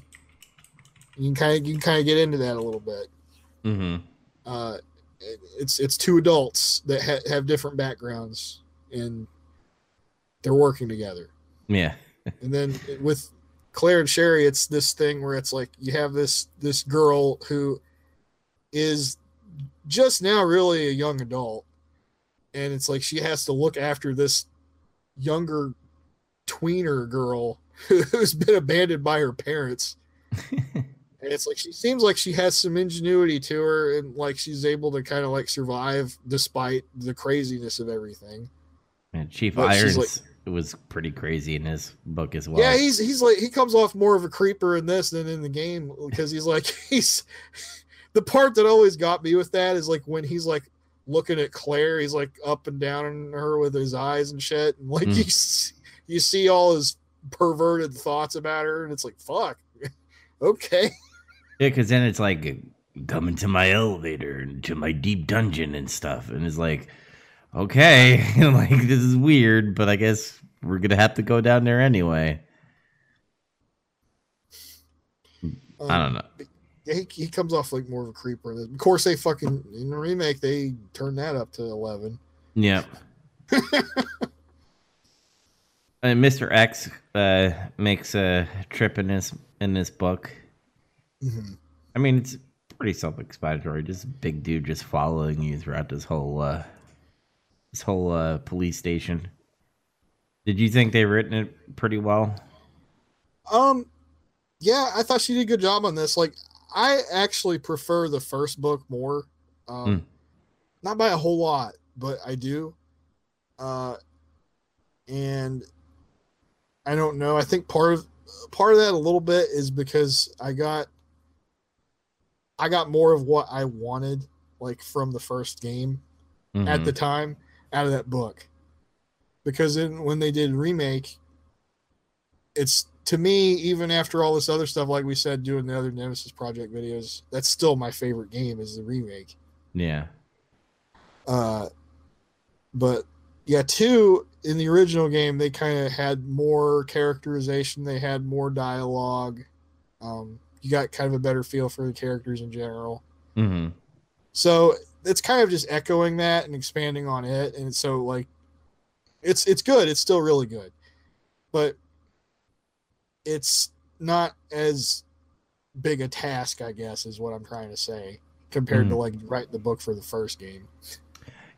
You can kind of get into that a little bit. Mm-hmm. It's two adults that have different backgrounds and they're working together. Yeah. And then with Claire and Sherry, it's this thing where it's like you have this girl who is just now really a young adult. And it's like she has to look after this younger tweener girl who's been abandoned by her parents. And it's like she seems like she has some ingenuity to her, and like she's able to kind of like survive despite the craziness of everything. And Chief Irons was pretty crazy in his book as well. Yeah, he's like he comes off more of a creeper in this than in the game, because he's the part that always got me with that is like when he's like looking at Claire, he's like up and down her with his eyes and shit, and like you see all his perverted thoughts about her, and it's like, fuck, okay. Yeah, because then it's like, come into my elevator and to my deep dungeon and stuff, and it's like, okay, like this is weird, but I guess we're gonna have to go down there anyway. I don't know. He comes off like more of a creeper. Of course, they fucking in the remake they turn that up to 11. Yeah. And Mr. X makes a trip in this book. Mm-hmm. I mean, it's pretty self-explanatory. Just a big dude just following you throughout this whole This whole police station. Did you think they written it pretty well? Yeah, I thought she did a good job on this. Like, I actually prefer the first book more. Not by a whole lot, but I do. And I don't know. I think part of that a little bit is because I got more of what I wanted, like from the first game at the time, out of that book. Because when they did remake, it's, to me, even after all this other stuff, like we said, doing the other Nemesis Project videos, that's still my favorite game is the remake. Yeah. But yeah, 2, in the original game, they kind of had more characterization. They had more dialogue. You got kind of a better feel for the characters in general. So it's kind of just echoing that and expanding on it. And so, like, it's good. It's still really good. But it's not as big a task, I guess, is what I'm trying to say, compared to, like, writing the book for the first game.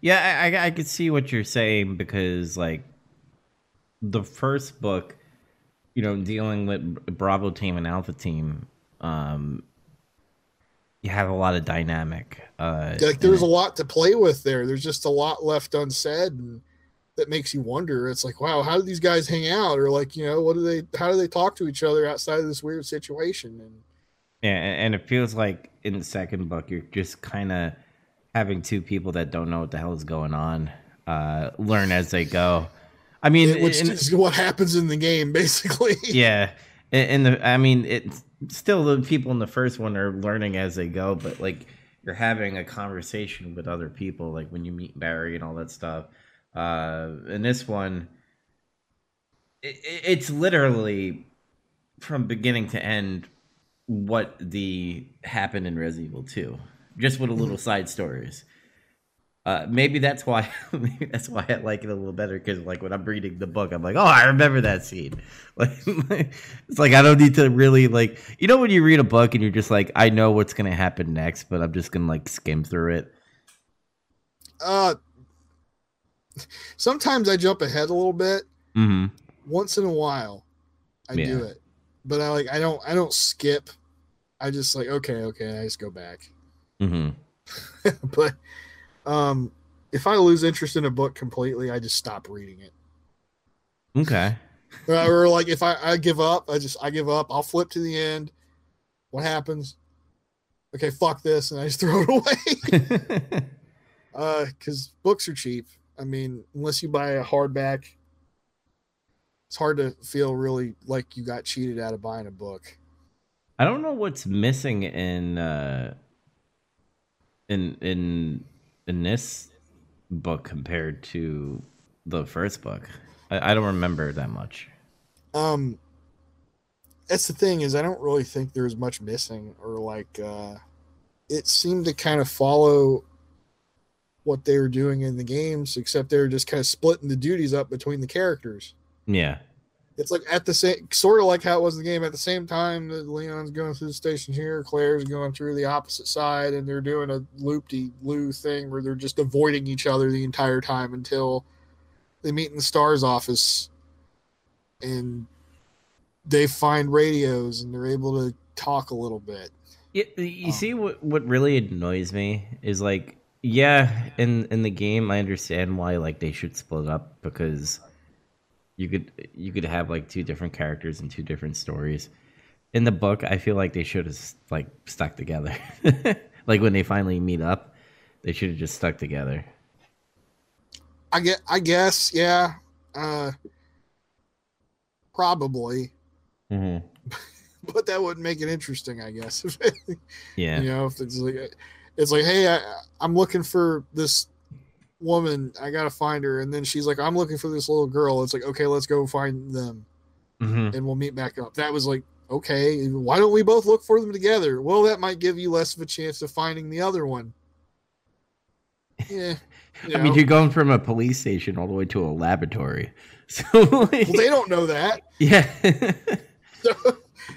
Yeah, I could see what you're saying, because, like, the first book, you know, dealing with Bravo Team and Alpha Team, you have a lot of dynamic. Like, there's a lot to play with there. There's just a lot left unsaid, and that makes you wonder. It's like, wow, how do these guys hang out? Or, like, you know, how do they talk to each other outside of this weird situation? And yeah, and it feels like in the second book, you're just kind of having two people that don't know what the hell is going on learn as they go. I mean, which is what happens in the game, basically. Yeah, it's still the people in the first one are learning as they go, but like you're having a conversation with other people, like when you meet Barry and all that stuff. In this one, it's literally from beginning to end what happened in Resident Evil 2, just with a little side stories. Maybe that's why I like it a little better, because like when I'm reading the book, I'm like, oh, I remember that scene. Like, it's like I don't need to really, like, you know when you read a book and you're just like, I know what's gonna happen next, but I'm just gonna like skim through it. Sometimes I jump ahead a little bit. Once in a while, I do it, but I don't skip. I just like okay. I just go back. But if I lose interest in a book completely, I just stop reading it. Okay. Or like if I give up, I give up. I'll flip to the end. What happens? Okay, fuck this, and I just throw it away. Because books are cheap. I mean, unless you buy a hardback, it's hard to feel really like you got cheated out of buying a book. I don't know what's missing in this book compared to the first book. I don't remember that much. That's the thing, is I don't really think there's much missing, or like it seemed to kind of follow what they were doing in the games, except they were just kind of splitting the duties up between the characters. Yeah. It's like at the same, sort of like how it was in the game, at the same time that Leon's going through the station here, Claire's going through the opposite side, and they're doing a loop-de-loo thing where they're just avoiding each other the entire time until they meet in the S.T.A.R.S. office and they find radios and they're able to talk a little bit. You see what really annoys me is like, yeah, in the game, I understand why like they should split up, because you could have like two different characters and two different stories. In the book, I feel like they should have like stuck together. Like when they finally meet up, they should have just stuck together. I guess, yeah, probably. But that would make it interesting, I guess. Yeah, you know, if it's like. It's like, hey, I'm looking for this woman. I got to find her. And then she's like, I'm looking for this little girl. It's like, okay, let's go find them. And we'll meet back up. That was like, okay, why don't we both look for them together? Well, that might give you less of a chance of finding the other one. Yeah. I mean, you're going from a police station all the way to a laboratory. So like, well, they don't know that. Yeah. So,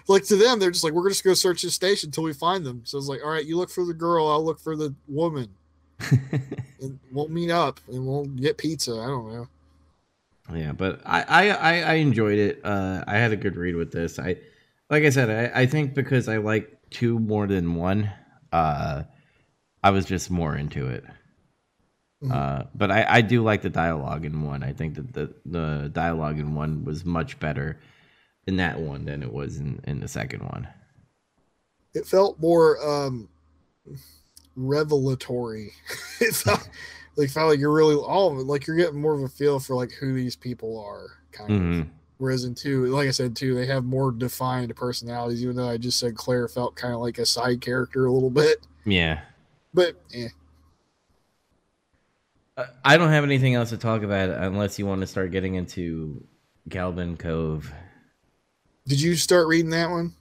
like to them, they're just like, we're just going to go search the station until we find them. So it's like, all right, you look for the girl, I'll look for the woman. It won't meet up and won't get pizza. I don't know. Yeah, but I enjoyed it. I had a good read with this. Like I said, I think because I like two more than one, I was just more into it. Mm-hmm. But I do like the dialogue in one. I think that the dialogue in one was much better in that one than it was in the second one. It felt more revelatory. It's not, like, felt like you're really all of it, like you're getting more of a feel for like who these people are, kind mm-hmm. of. Whereas in two, like I said, two, they have more defined personalities. Even though I just said Claire felt kind of like a side character a little bit. Yeah, but eh. I don't have anything else to talk about unless you want to start getting into Galvin Cove. Did you start reading that one?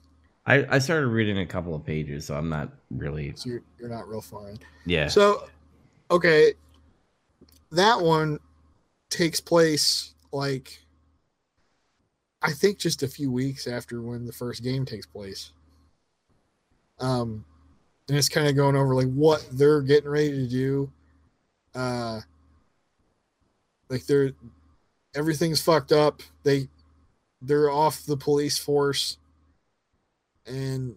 I started reading a couple of pages, so I'm not really... So you're not real far in. Yeah. So, okay, that one takes place, like, I think just a few weeks after when the first game takes place. And it's kind of going over, like, what they're getting ready to do. Like, they're... Everything's fucked up. They're off the police force. And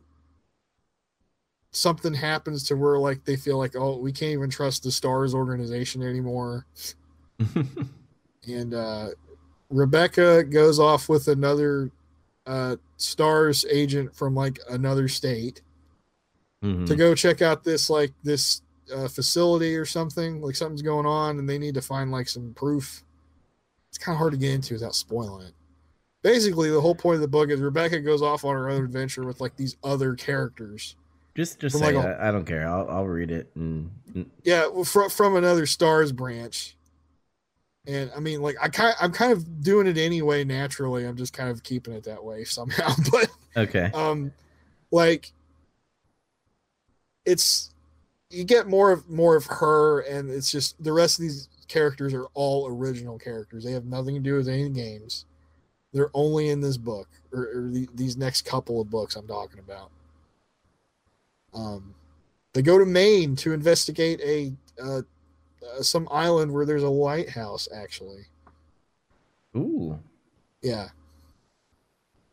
something happens to where, like, they feel like, oh, we can't even trust the S.T.A.R.S. organization anymore. And Rebecca goes off with another S.T.A.R.S. agent from, like, another state mm-hmm. to go check out this, like, this facility or something. Like, something's going on, and they need to find, like, some proof. It's kind of hard to get into without spoiling it. Basically, the whole point of the book is Rebecca goes off on her own adventure with, like, these other characters. Just say like, I don't care. I'll read it. And... Yeah, well, from another S.T.A.R.S. branch. And, I mean, like, I'm kind of doing it anyway naturally. I'm just kind of keeping it that way somehow. But, okay. Like, it's... You get more of her, and it's just... The rest of these characters are all original characters. They have nothing to do with any games. They're only in this book, or these next couple of books I'm talking about. They go to Maine to investigate some island where there's a lighthouse, actually. Ooh. Yeah.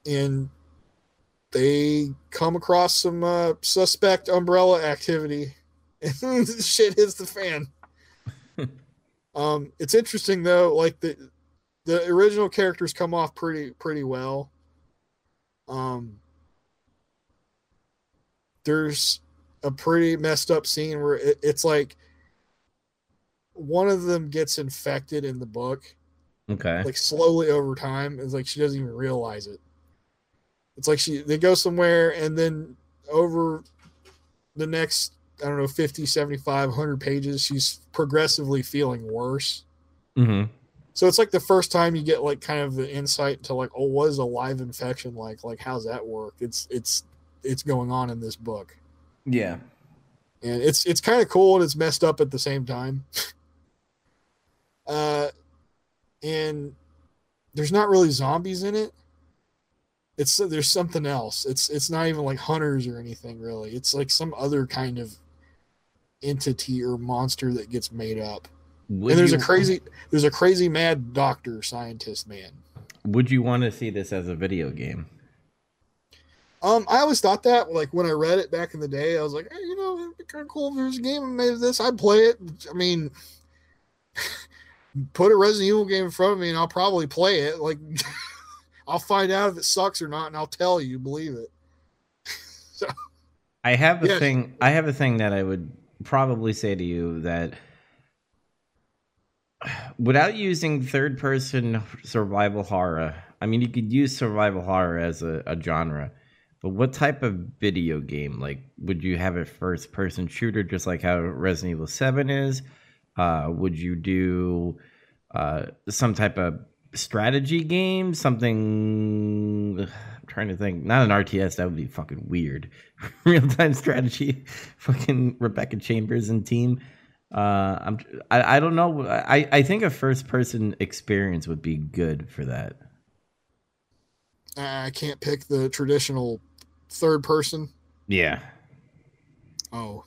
And they come across some suspect Umbrella activity, and shit hits the fan. It's interesting, though, like the original characters come off pretty well. There's a pretty messed up scene where it's like one of them gets infected in the book. Okay. Like slowly over time. It's like she doesn't even realize it. It's like they go somewhere, and then over the next, I don't know, 50, 75, 100 pages, she's progressively feeling worse. Mm-hmm. So it's like the first time you get like kind of the insight to like, oh, what is a live infection like? Like, how's that work? It's going on in this book. Yeah. And it's kind of cool, and it's messed up at the same time. And there's not really zombies in it. There's something else. It's not even like hunters or anything really. It's like some other kind of entity or monster that gets made up. And there's a crazy mad doctor scientist man. Would you want to see this as a video game? I always thought that, like, when I read it back in the day, I was like, hey, you know, it'd be kind of cool if there's a game made of this. I'd play it. I mean, put a Resident Evil game in front of me, and I'll probably play it. Like, I'll find out if it sucks or not, and I'll tell you. Believe it. So, I have a thing. I have a thing that I would probably say to you that. Without using third-person survival horror, I mean, you could use survival horror as a genre, but what type of video game? Like, would you have a first-person shooter, just like how Resident Evil 7 is? Would you do some type of strategy game? Something... I'm trying to think. Not an RTS. That would be fucking weird. Real-time strategy. Fucking Rebecca Chambers and team. I don't know. I think a first-person experience would be good for that. I can't pick the traditional third-person. Yeah. Oh,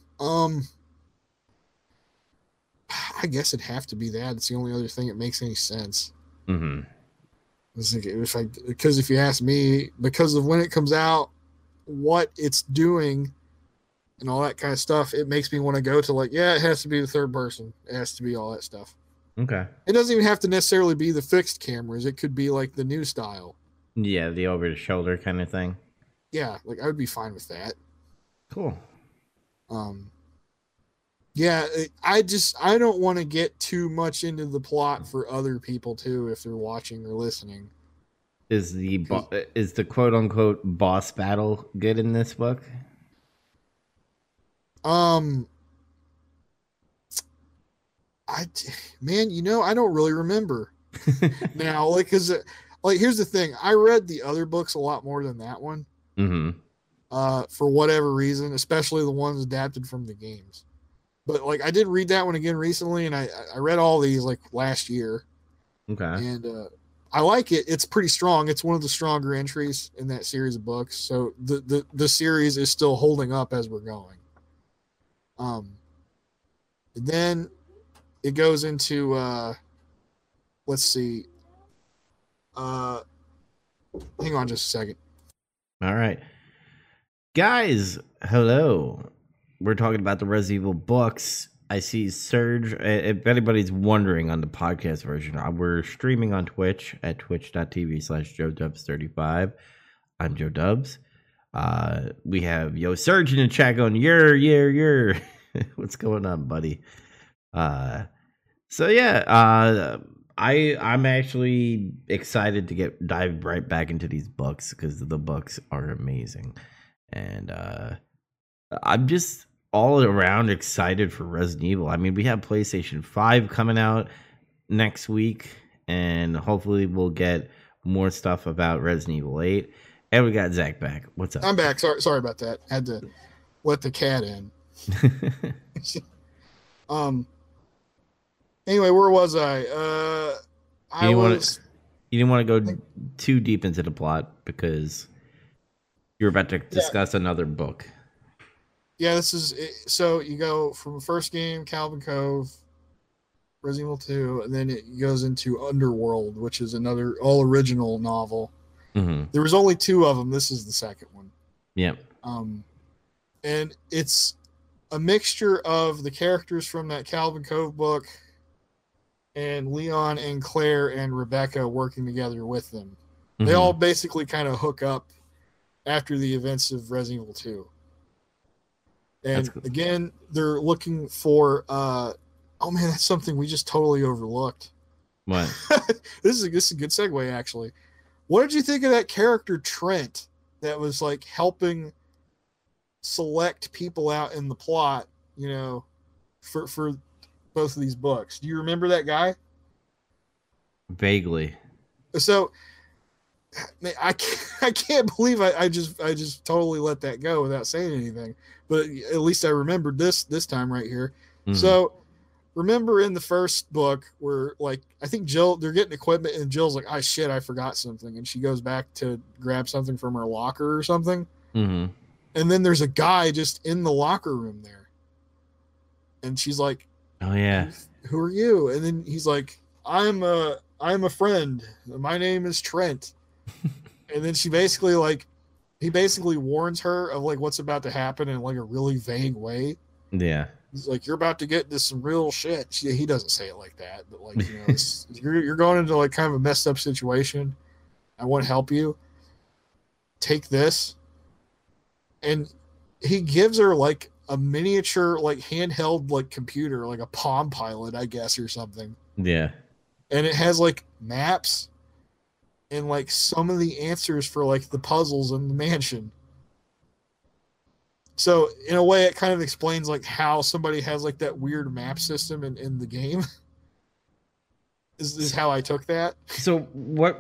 I guess it'd have to be that. It's the only other thing that makes any sense. Mm-hmm. Because if you ask me, because of when it comes out, what it's doing, and all that kind of stuff, it makes me want to go to like, yeah, it has to be the third person. It has to be all that stuff. Okay. It doesn't even have to necessarily be the fixed cameras. It could be like the new style. Yeah, the over-the-shoulder kind of thing. Yeah, like I would be fine with that. Cool. Yeah, I don't want to get too much into the plot for other people too if they're watching or listening. Is the quote-unquote boss battle good in this book? I don't really remember now. Like, here's the thing. I read the other books a lot more than that one. Mm-hmm. For whatever reason, especially the ones adapted from the games. But like, I did read that one again recently, and I read all these like last year. Okay. And I like it. It's pretty strong. It's one of the stronger entries in that series of books. So the series is still holding up as we're going. Then it goes into, let's see. Hang on just a second. All right. Guys, hello. We're talking about the Resident Evil books. I see Serge. If anybody's wondering on the podcast version, we're streaming on Twitch at twitch.tv/JoeDubbs35. I'm Joe Dubbs. We have Yo Surgeon and Check on your. What's going on, buddy? I'm actually excited to dive right back into these books because the books are amazing, and I'm just all around excited for Resident Evil. I mean, we have PlayStation 5 coming out next week, and hopefully we'll get more stuff about Resident Evil 8. And we got Zach back. What's up? I'm back. Sorry about that. Had to let the cat in. Anyway, where was I? You didn't want to go too deep into the plot because you're about to discuss another book. Yeah, this is it. So you go from the first game, Calvin Cove, Resident Evil 2, and then it goes into Underworld, which is another all-original novel. Mm-hmm. There was only two of them. This is the second one. Yeah. And it's a mixture of the characters from that Calvin Cove book and Leon and Claire and Rebecca working together with them. Mm-hmm. They all basically kind of hook up after the events of Resident Evil 2. And cool. Again, they're looking for... oh, man, that's something we just totally overlooked. What? This is a good segue, actually. What did you think of that character Trent that was like helping select people out in the plot, you know, for both of these books? Do you remember that guy? Vaguely. So man, I can't believe I just totally let that go without saying anything, but at least I remembered this time right here. Mm-hmm. So remember in the first book where, like, I think they're getting equipment and Jill's like, oh shit, I forgot something. And she goes back to grab something from her locker or something. Mm-hmm. And then there's a guy just in the locker room there. And she's like, oh yeah, who are you? And then he's like, I'm a friend. My name is Trent. And then he basically warns her of like what's about to happen in like a really vague way. Yeah. He's like, you're about to get into some real shit. He doesn't say it like that, but like, you know, you're going into like kind of a messed up situation. I want to help you. Take this. And he gives her like a miniature, like handheld, like computer, like a Palm Pilot, I guess, or something. Yeah. And it has like maps and like some of the answers for like the puzzles in the mansion. So in a way, it kind of explains like how somebody has like that weird map system in the game. Is how I took that. So what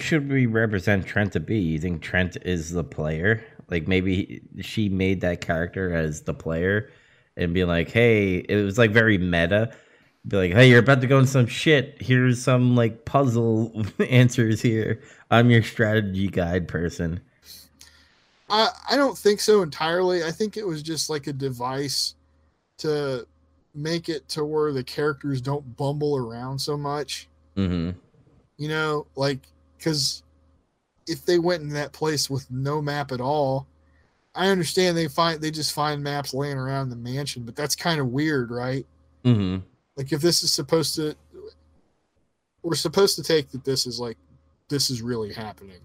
should we represent Trent to be? You think Trent is the player? Like maybe she made that character as the player and be like, hey, it was like very meta. Be like, hey, you're about to go in some shit. Here's some like puzzle answers here. I'm your strategy guide person. I don't think so entirely. I think it was just like a device to make it to where the characters don't bumble around so much. Mm-hmm. You know, like, because if they went in that place with no map at all, I understand they just find maps laying around the mansion, but that's kind of weird, right? Mm-hmm. Like, if this is supposed to, we're supposed to take that this is like, this is really happening.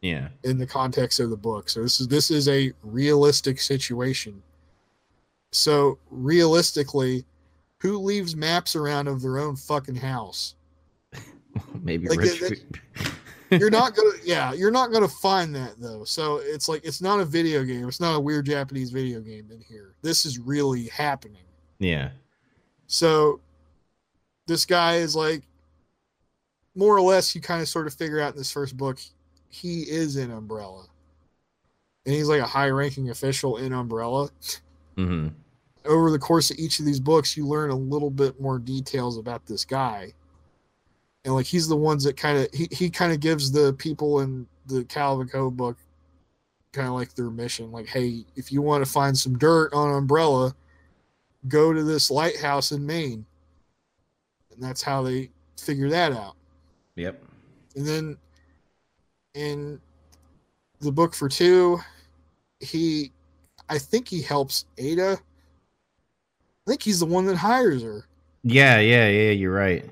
Yeah. In the context of the book. So this is a realistic situation. So realistically, who leaves maps around of their own fucking house? Maybe like rich people. You're not gonna find that though. So it's like, it's not a video game. It's not a weird Japanese video game in here. This is really happening. Yeah. So this guy is like, more or less, you kind of sort of figure out in this first book, he is in Umbrella, and he's like a high-ranking official in Umbrella. Mm-hmm. Over the course of each of these books, you learn a little bit more details about this guy. And like, he's the ones that kind of, he kind of gives the people in the Calvin Cove book kind of like their mission. Like, hey, if you want to find some dirt on Umbrella, go to this lighthouse in Maine. And that's how they figure that out. Yep. And then in the book for 2, I think he helps Ada. I think he's the one that hires her. Yeah. You're right.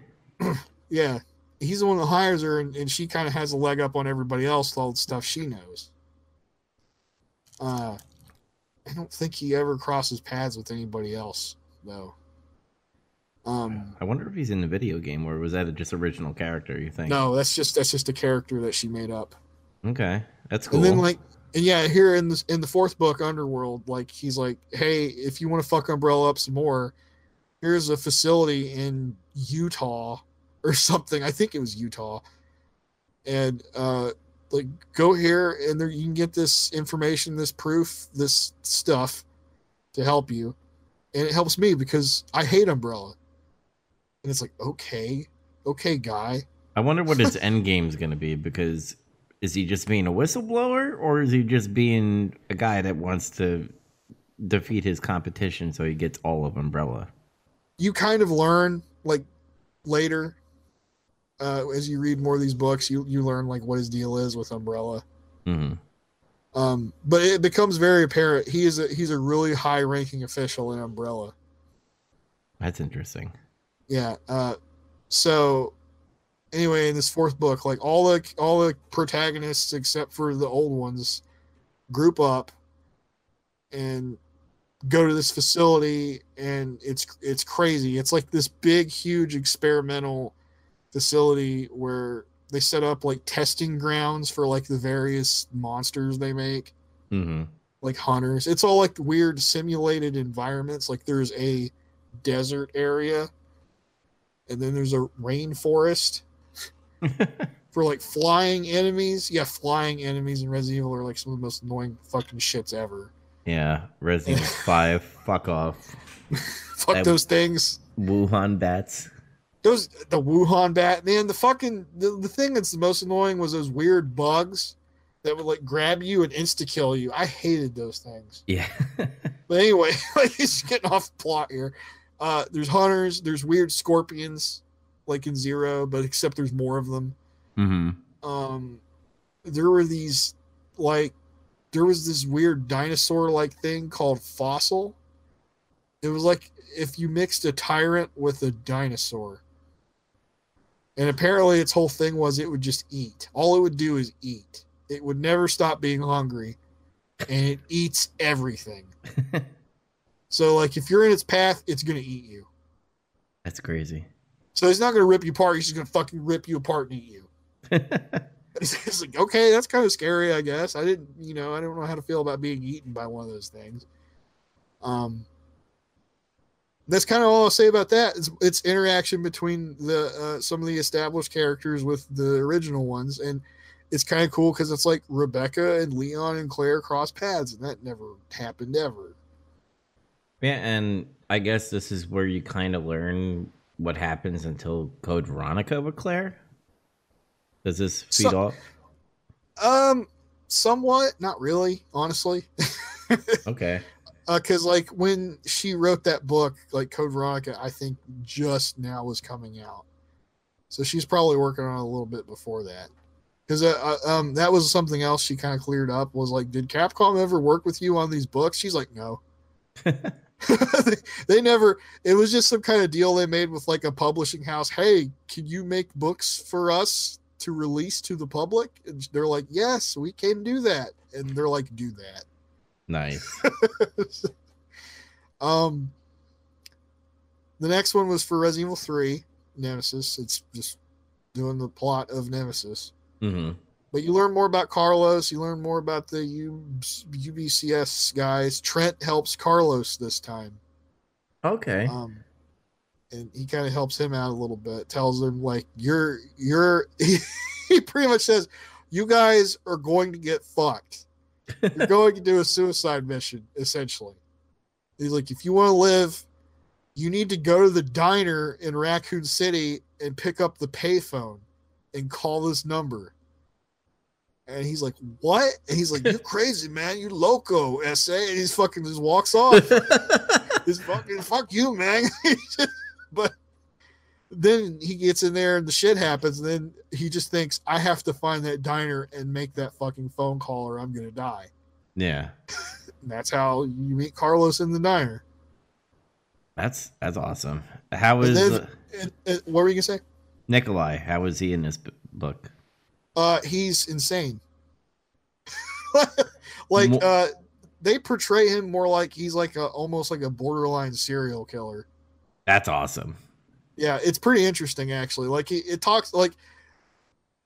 Yeah, he's the one that hires her, and she kind of has a leg up on everybody else with all the stuff she knows. I don't think he ever crosses paths with anybody else, though. I wonder if he's in the video game, or was that just original character, you think? No, that's just a character that she made up. Okay, that's cool. And then, like, and yeah, here in the fourth book, Underworld, like, he's like, hey, if you want to fuck Umbrella up some more, here's a facility in Utah. Or something. I think it was Utah. And like, go here, and there you can get this information, this proof, this stuff to help you. And it helps me because I hate Umbrella. And it's like, okay, guy. I wonder what his end game's going to be, because is he just being a whistleblower, or is he just being a guy that wants to defeat his competition so he gets all of Umbrella? You kind of learn, like, later. As you read more of these books, you learn like what his deal is with Umbrella. Mm-hmm. But it becomes very apparent he's a really high-ranking official in Umbrella. That's interesting. Yeah. So anyway, in this fourth book, like all the protagonists except for the old ones group up and go to this facility, and it's crazy. It's like this big, huge experimental facility where they set up like testing grounds for like the various monsters they make, mm-hmm. like hunters. It's all like weird simulated environments. Like there's a desert area, and then there's a rainforest for like flying enemies. Yeah, flying enemies in Resident Evil are like some of the most annoying fucking shits ever. Yeah, Resident Evil 5, fuck off. Fuck that, those things. Wuhan bats. The Wuhan bat, man, the thing that's the most annoying was those weird bugs that would like grab you and insta-kill you. I hated those things. Yeah. But anyway, like, it's getting off the plot here. There's hunters, there's weird scorpions, like in Zero, but except there's more of them. Mm-hmm. There were these, like, there was this weird dinosaur-like thing called Fossil. It was like if you mixed a tyrant with a dinosaur. And apparently its whole thing was it would just eat. All it would do is eat. It would never stop being hungry. And it eats everything. So, like, if you're in its path, it's going to eat you. That's crazy. So it's not going to rip you apart. He's just going to fucking rip you apart and eat you. It's like, okay, that's kind of scary, I guess. I don't know how to feel about being eaten by one of those things. That's kind of all I'll say about that. It's interaction between the some of the established characters with the original ones, and it's kind of cool because it's like Rebecca and Leon and Claire cross paths, and that never happened ever. Yeah, and I guess this is where you kind of learn what happens until Code Veronica with Claire. Does this feed off? Somewhat, not really, honestly. Okay. Because like when she wrote that book, like Code Veronica, I think just now was coming out, so she's probably working on it a little bit before that. Because that was something else she kind of cleared up, was like, did Capcom ever work with you on these books? She's like, no. They never. It was just some kind of deal they made with like a publishing house. Hey, can you make books for us to release to the public? And they're like, yes, we can do that. And they're like, do that. Nice. The next one was for Resident Evil 3, Nemesis. It's just doing the plot of Nemesis. Mm-hmm. But you learn more about Carlos. You learn more about the UBCS guys. Trent helps Carlos this time. Okay. And he kind of helps him out a little bit. Tells him, like, he pretty much says, you guys are going to get fucked. You're going to do a suicide mission, essentially. He's like, if you want to live, you need to go to the diner in Raccoon City and pick up the payphone and call this number. And he's like, what? And he's like, you crazy, man. You loco, SA. And he's fucking just walks off. He's fucking, fuck you, man. But then he gets in there and the shit happens. And then he just thinks, I have to find that diner and make that fucking phone call or I'm going to die. Yeah. And that's how you meet Carlos in the diner. That's awesome. How is... what were you going to say? Nikolai, how is he in this book? He's insane. Like, they portray him more like he's like almost like a borderline serial killer. That's awesome. Yeah, it's pretty interesting actually. Like it talks like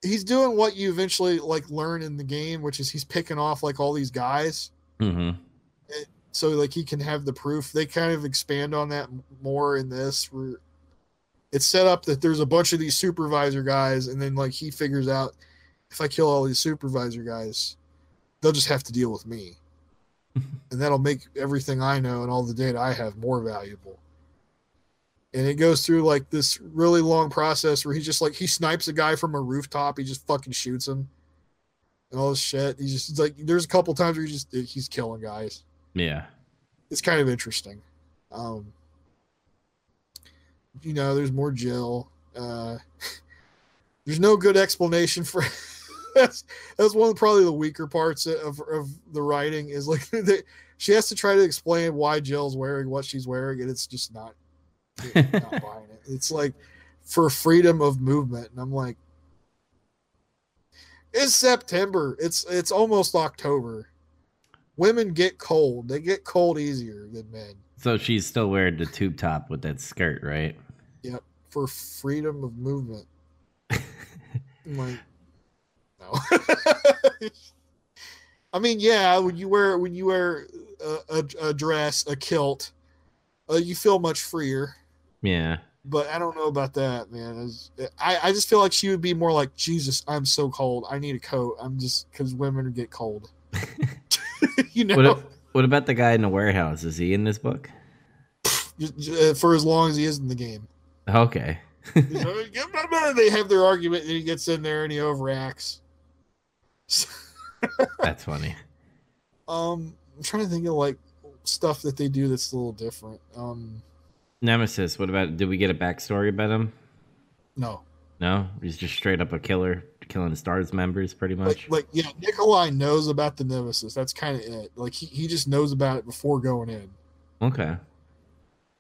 he's doing what you eventually like learn in the game, which is he's picking off like all these guys. Mm-hmm. So like he can have the proof. They kind of expand on that more in this. It's set up that there's a bunch of these supervisor guys, and then like he figures out, if I kill all these supervisor guys, they'll just have to deal with me. And that'll make everything I know and all the data I have more valuable. And it goes through like this really long process where he just like, he snipes a guy from a rooftop. He just fucking shoots him and all this shit. He's just like, there's a couple times where he's killing guys. Yeah. It's kind of interesting. You know, there's more Jill. There's no good explanation for that's one of probably the weaker parts of the writing, is like she has to try to explain why Jill's wearing what she's wearing, and it's just not buying it. It's like for freedom of movement, and I'm like, it's September. It's almost October. Women get cold. They get cold easier than men. So she's still wearing the tube top with that skirt, right? Yep. For freedom of movement. I'm like, no. I mean, yeah, when you wear a dress, a kilt, you feel much freer. Yeah. But I don't know about that, man. I just feel like she would be more like, Jesus, I'm so cold. I need a coat. I'm just, because women get cold. You know. What about the guy in the warehouse? Is he in this book? For as long as he is in the game. Okay. You know, they have their argument, and he gets in there and he overacts. That's funny. I'm trying to think of like stuff that they do that's a little different. Nemesis. What about? Did we get a backstory about him? No. No, he's just straight up a killer. Killing the S.T.A.R.S. members, pretty much. Like, yeah, Nikolai knows about the Nemesis. That's kind of it. Like, he just knows about it before going in. Okay.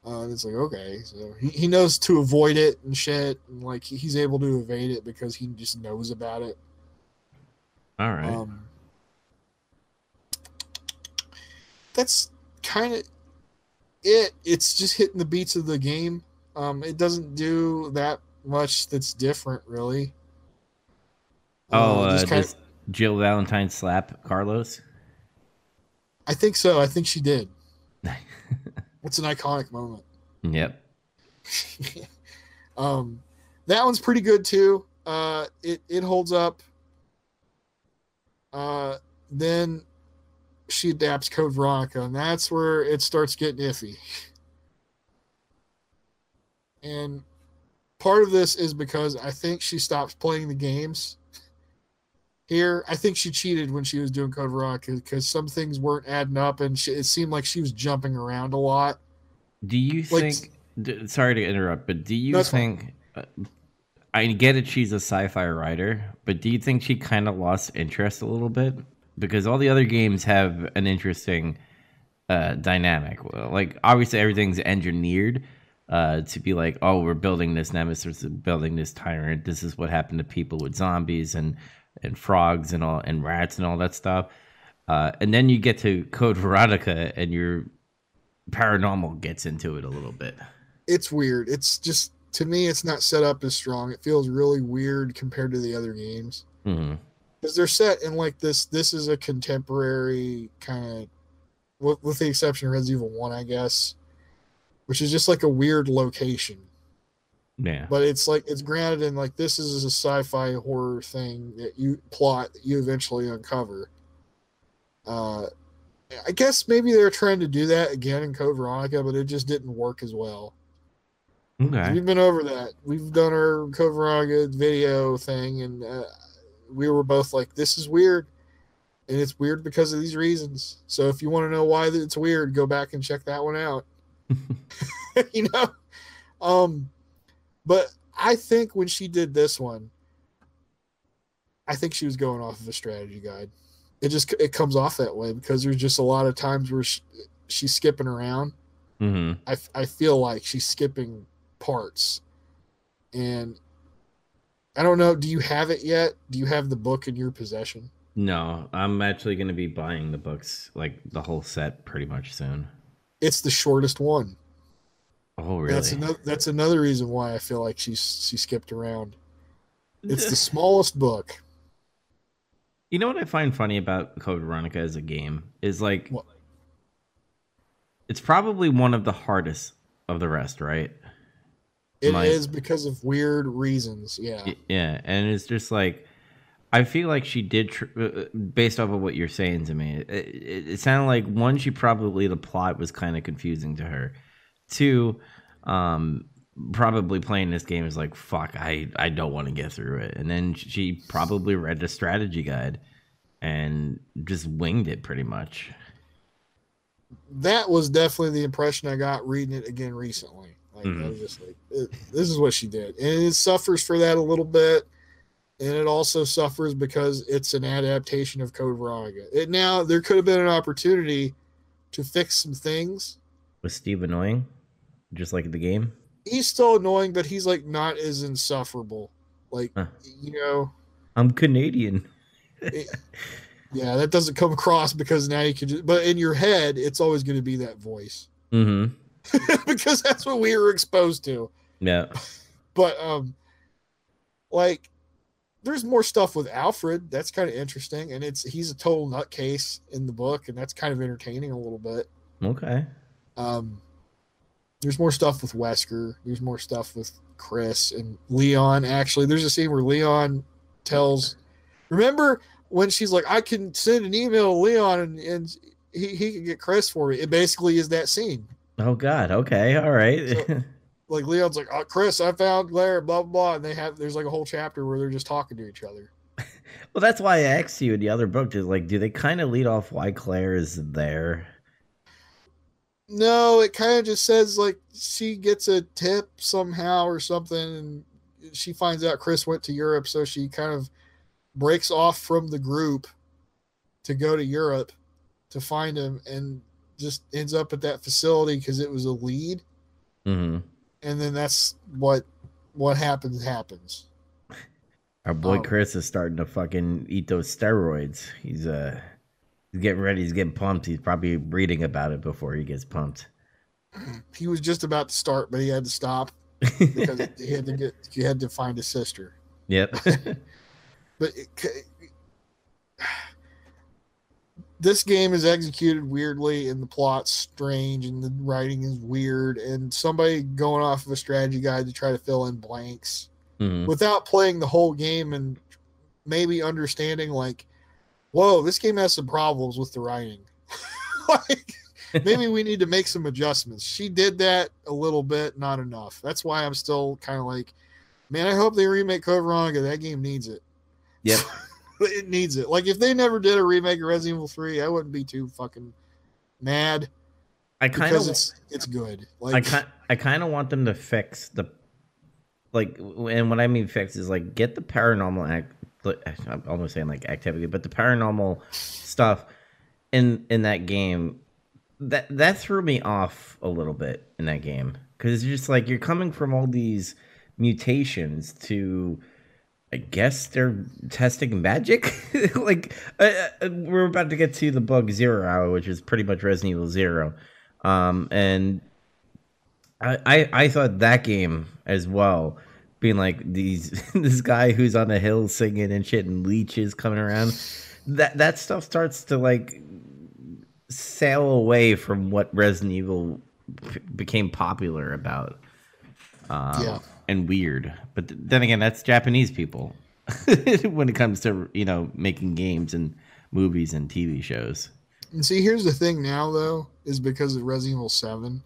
It's like, okay. So he knows to avoid it and shit. And, like, he's able to evade it because he just knows about it. All right. That's kind of it. It's just hitting the beats of the game. It doesn't do that much that's different, really. Does Jill Valentine slap Carlos? I think so. I think she did. It's an iconic moment. Yep. That one's pretty good too. It holds up. Then she adapts Code Veronica, and that's where it starts getting iffy. And part of this is because I think she stops playing the games. here, I think she cheated when she was doing Code Veronica because some things weren't adding up, and she, it seemed like she was jumping around a lot. Do you think? Sorry to interrupt, but do you think? I get it, she's a sci-fi writer, but do you think she kind of lost interest a little bit? Because all the other games have an interesting dynamic. Like, obviously, everything's engineered to be like, oh, we're building this Nemesis, building this Tyrant. This is what happened to people with zombies and frogs and all and rats and all that stuff. And then you get to Code Veronica, and your paranormal gets into it a little bit. It's weird. It's just, to me, it's not set up as strong. It feels really weird compared to the other games. Mm-hmm. Because they're set in like this is a contemporary kind of, with the exception of Resident Evil 1, I guess, which is just like a weird location. Yeah. But it's like, it's grounded in like, this is a sci-fi horror thing that you plot, that you eventually uncover. I guess maybe they're trying to do that again in Code Veronica, but it just didn't work as well. Okay. We've been over that. We've done our Code Veronica video thing, and we were both like, this is weird, and it's weird because of these reasons. So if you want to know why it's weird, go back and check that one out. You know? But I think when she did this one, I think she was going off of a strategy guide. It comes off that way because there's just a lot of times where she's skipping around. Mm-hmm. I feel like she's skipping parts, and I don't know. Do you have it yet? Do you have the book in your possession? No, I'm actually going to be buying the books, like the whole set, pretty much soon. It's the shortest one. Oh, really? That's another reason why I feel like she skipped around. It's the smallest book. You know what I find funny about Code Veronica as a game is like, what? It's probably one of the hardest of the rest, right? It is because of weird reasons, yeah. Yeah, and it's just like, I feel like she did, based off of what you're saying to me, it sounded like, one, she probably, the plot was kind of confusing to her. Two, probably playing this game is like, fuck, I don't want to get through it. And then she probably read the strategy guide and just winged it pretty much. That was definitely the impression I got reading it again recently. Like, I was just like, this is what she did. And it suffers for that a little bit. And it also suffers because it's an adaptation of Code Veronica. Now, there could have been an opportunity to fix some things. Was Steve annoying? Just like the game? He's still annoying, but he's like not as insufferable. Like, you know. I'm Canadian. Yeah, that doesn't come across because now you can just, but in your head, it's always going to be that voice. Mm-hmm. Because that's what we were exposed to. Yeah. But, like, there's more stuff with Alfred. That's kind of interesting. And he's a total nutcase in the book, and that's kind of entertaining a little bit. Okay. There's more stuff with Wesker. There's more stuff with Chris and Leon, actually. There's a scene where Leon tells, remember when she's like, I can send an email to Leon and he can get Chris for me. It basically is that scene. Oh, God. Okay. All right. So, like, Leon's like, oh, Chris, I found Claire, blah, blah, blah. And there's like a whole chapter where they're just talking to each other. Well, that's why I asked you in the other book, is like, do they kind of lead off why Claire is there? No, it kind of just says, like, she gets a tip somehow or something, and she finds out Chris went to Europe, so she kind of breaks off from the group to go to Europe to find him and just ends up at that facility because it was a lead. Mm-hmm. And then that's what happens. Our boy Chris is starting to fucking eat those steroids. He's getting ready. He's getting pumped. He's probably reading about it before he gets pumped. He was just about to start, but he had to stop because he had to find his sister. Yep. But this game is executed weirdly, and the plot's strange, and the writing is weird, and somebody going off of a strategy guide to try to fill in blanks without playing the whole game and maybe understanding, like, whoa, this game has some problems with the writing. Like, maybe we need to make some adjustments. She did that a little bit, not enough. That's why I'm still kind of like, man, I hope they remake Code Veronica. That game needs it. Yep. It needs it. Like, if they never did a remake of Resident Evil 3, I wouldn't be too fucking mad. I kind of it's good. Like, I kind of want them to fix the, like, and what I mean fix is like get the paranormal act. I'm almost saying like activity, but the paranormal stuff in that game that threw me off a little bit in that game, because you're just like, you're coming from all these mutations to, I guess they're testing magic. Like we're about to get to the bug Zero Hour, which is pretty much Resident Evil Zero, and I thought that game as well, being like these this guy who's on a hill singing and shit and leeches coming around, that stuff starts to like sail away from what Resident Evil became popular about. Yeah. And weird, but then again, that's Japanese people when it comes to, you know, making games and movies and TV shows. And see, here's the thing now, though, is because of Resident Evil 7,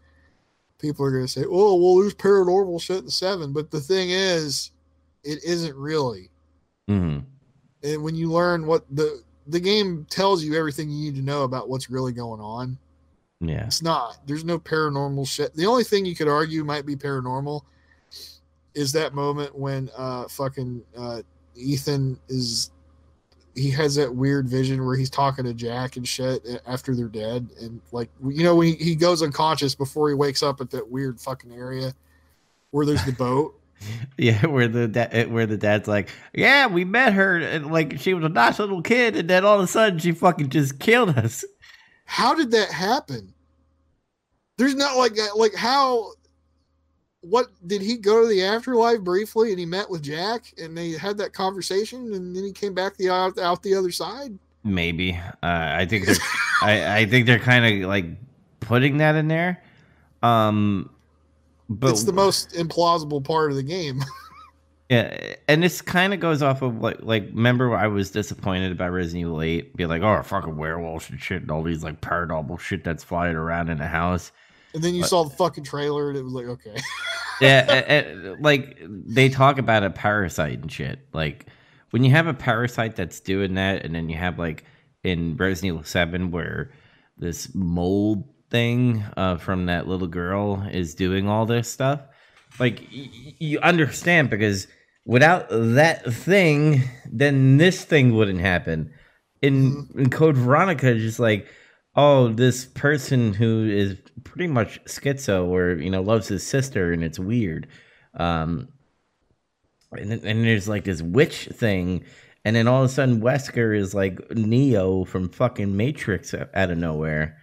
people are going to say, oh, well, there's paranormal shit in 7, but the thing is, it isn't really. Mm-hmm. And when you learn what the game tells you everything you need to know about what's really going on. Yeah, it's not. There's no paranormal shit. The only thing you could argue might be paranormal is that moment when Ethan has that weird vision where he's talking to Jack and shit after they're dead, and like, you know, when he goes unconscious before he wakes up at that weird fucking area where there's the boat. Yeah, where the dad's like, yeah, we met her and like she was a nice little kid, and then all of a sudden she fucking just killed us. How did that happen? There's not like that, like how. What did he go to the afterlife briefly and he met with Jack and they had that conversation and then he came back out the other side? Maybe. I think they're, I think they're kind of like putting that in there. But it's the most implausible part of the game. Yeah, and this kind of goes off of like remember I was disappointed about Resident Evil 8, be like, oh, fucking werewolves and shit and all these like paranormal shit that's flying around in the house. And then you saw the fucking trailer, and it was like, okay. Yeah, like, they talk about a parasite and shit. Like, when you have a parasite that's doing that, and then you have, like, in Resident Evil 7, where this mold thing from that little girl is doing all this stuff, like, you understand, because without that thing, then this thing wouldn't happen. In Code Veronica, just like, oh, this person who is pretty much schizo, or, you know, loves his sister, and it's weird. And there's like this witch thing, and then all of a sudden Wesker is like Neo from fucking Matrix out of nowhere.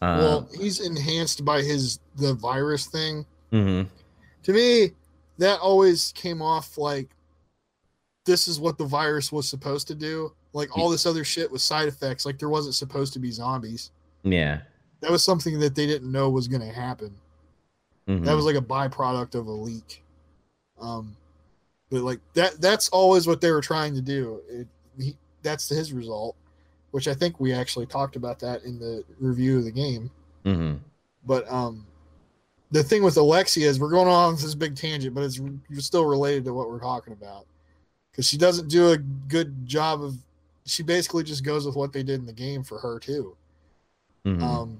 Well, he's enhanced by the virus thing. Mm-hmm. To me, that always came off like this is what the virus was supposed to do. Like, all this other shit with side effects. Like, there wasn't supposed to be zombies. Yeah. That was something that they didn't know was going to happen. Mm-hmm. That was like a byproduct of a leak. But, like, that's always what they were trying to do. That's his result, which I think we actually talked about that in the review of the game. Mm-hmm. But the thing with Alexia is we're going on this big tangent, but it's still related to what we're talking about. Because she doesn't do a good job of... She basically just goes with what they did in the game for her, too. Mm-hmm.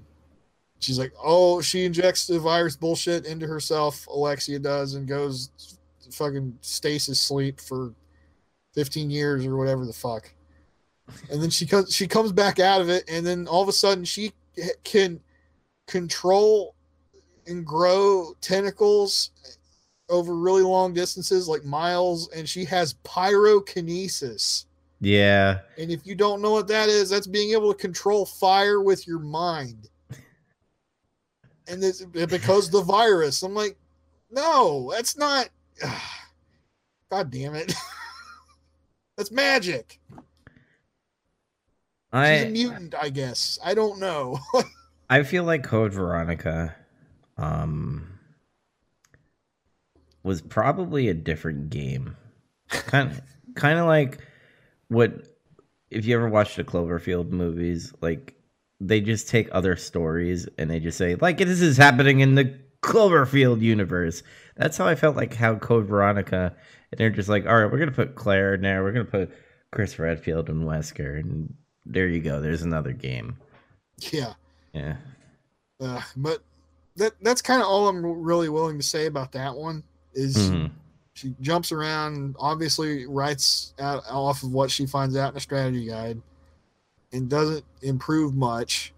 She's like, oh, she injects the virus bullshit into herself, Alexia does, and goes fucking stasis sleep for 15 years or whatever the fuck. And then she comes back out of it, and then all of a sudden she can control and grow tentacles over really long distances, like miles, and she has pyrokinesis. Yeah. And if you don't know what that is, that's being able to control fire with your mind. And it's because the virus. I'm like, no, that's not. God damn it. That's magic. She's a mutant, I guess. I don't know. I feel like Code Veronica was probably a different game. Kind of like what, if you ever watched the Cloverfield movies, like they just take other stories and they just say, like, this is happening in the Cloverfield universe. That's how I felt like how Code Veronica, and they're just like, all right, we're going to put Claire in there. We're going to put Chris Redfield and Wesker, and there you go. There's another game. Yeah. Yeah. But that's kind of all I'm really willing to say about that one is she jumps around, obviously writes out off of what she finds out in a strategy guide and doesn't improve much.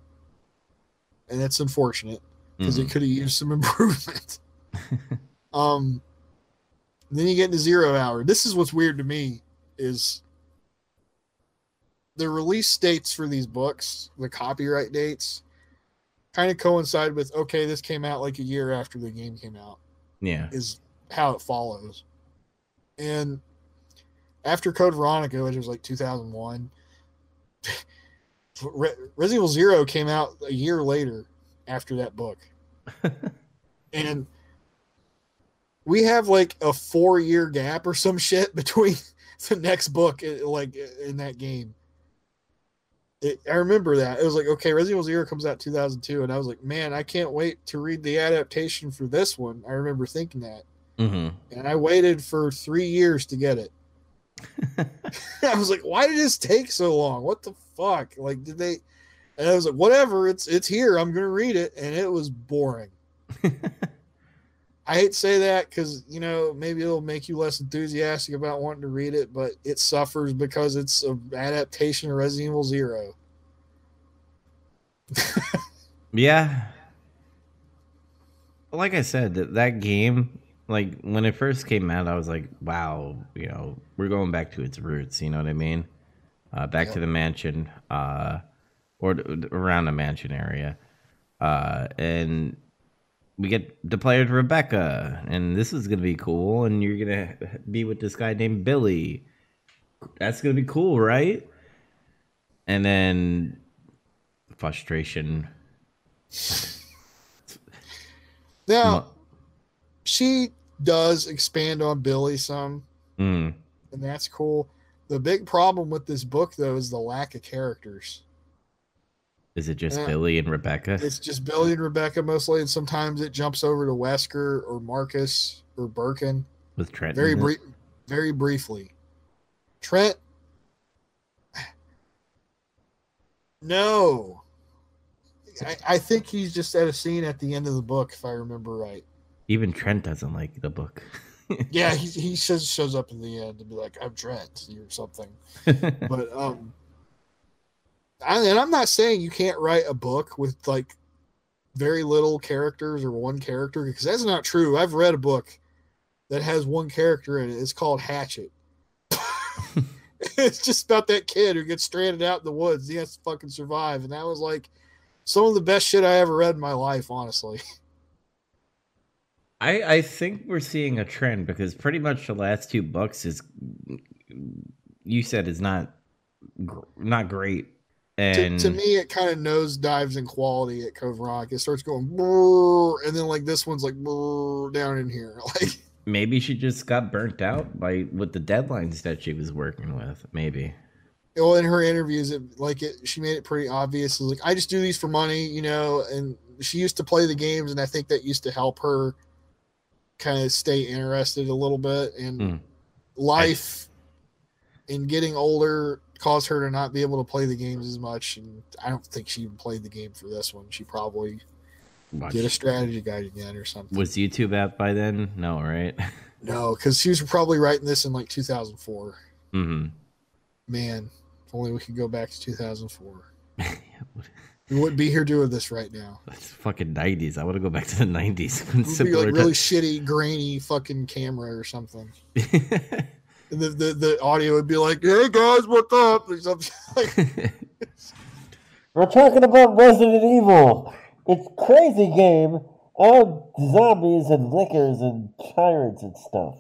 And that's unfortunate because it could have used some improvement. Then you get into Zero Hour. This is what's weird to me is the release dates for these books, the copyright dates, kind of coincide with, okay, this came out like a year after the game came out. Yeah. Is how it follows. And after Code Veronica, which was like 2001, Resident Evil Zero came out a year later after that book. And we have like a 4-year gap or some shit between the next book, like in that game. I remember that. It was like, okay, Resident Evil Zero comes out in 2002. And I was like, man, I can't wait to read the adaptation for this one. I remember thinking that. And I waited for 3 years to get it. I was like, why did this take so long? What the fuck? Like, did they? And I was like, whatever, it's here. I'm going to read it. And it was boring. I hate to say that because, you know, maybe it'll make you less enthusiastic about wanting to read it, but it suffers because it's an adaptation of Resident Evil Zero. Yeah. Like I said, that game, like when it first came out, I was like, wow, you know, we're going back to its roots. You know what I mean? Back to the mansion or around the mansion area. And we get the player to Rebecca, and this is going to be cool, and you're going to be with this guy named Billy. That's going to be cool, right? And then frustration. Now, she does expand on Billy some, and that's cool. The big problem with this book, though, is the lack of characters. Is it just Billy and Rebecca? It's just Billy and Rebecca mostly, and sometimes it jumps over to Wesker or Marcus or Birkin. With Trent, very briefly. Trent, no, I think he's just at a scene at the end of the book, if I remember right. Even Trent doesn't like the book. Yeah, he shows up in the end and be like, "I'm Trent" or something, but and I'm not saying you can't write a book with like very little characters or one character, because that's not true. I've read a book that has one character in it. It's called Hatchet. It's just about that kid who gets stranded out in the woods. He has to fucking survive. And that was like some of the best shit I ever read in my life, honestly. I think we're seeing a trend because pretty much the last two books is, you said, is not great. And to me, it kind of nosedives in quality at Cove Rock. It starts going, and then like this one's like down in here. Like maybe she just got burnt out by with the deadlines that she was working with. Maybe. Well, in her interviews, she made it pretty obvious. It was like, I just do these for money, you know. And she used to play the games, and I think that used to help her kind of stay interested a little bit. And life and getting older caused her to not be able to play the games as much, and I don't think she even played the game for this one. She probably did a strategy guide again or something. Was YouTube out by then? No, right? No, because she was probably writing this in like 2004. Man, if only we could go back to 2004. We wouldn't be here doing this right now. That's fucking 90s. I want to go back to the 90s. It would be like really shitty, grainy fucking camera or something. The audio would be like, "Hey guys, what's up?" Or something. Like, we're talking about Resident Evil. It's a crazy game, all zombies and lickers and tyrants and stuff.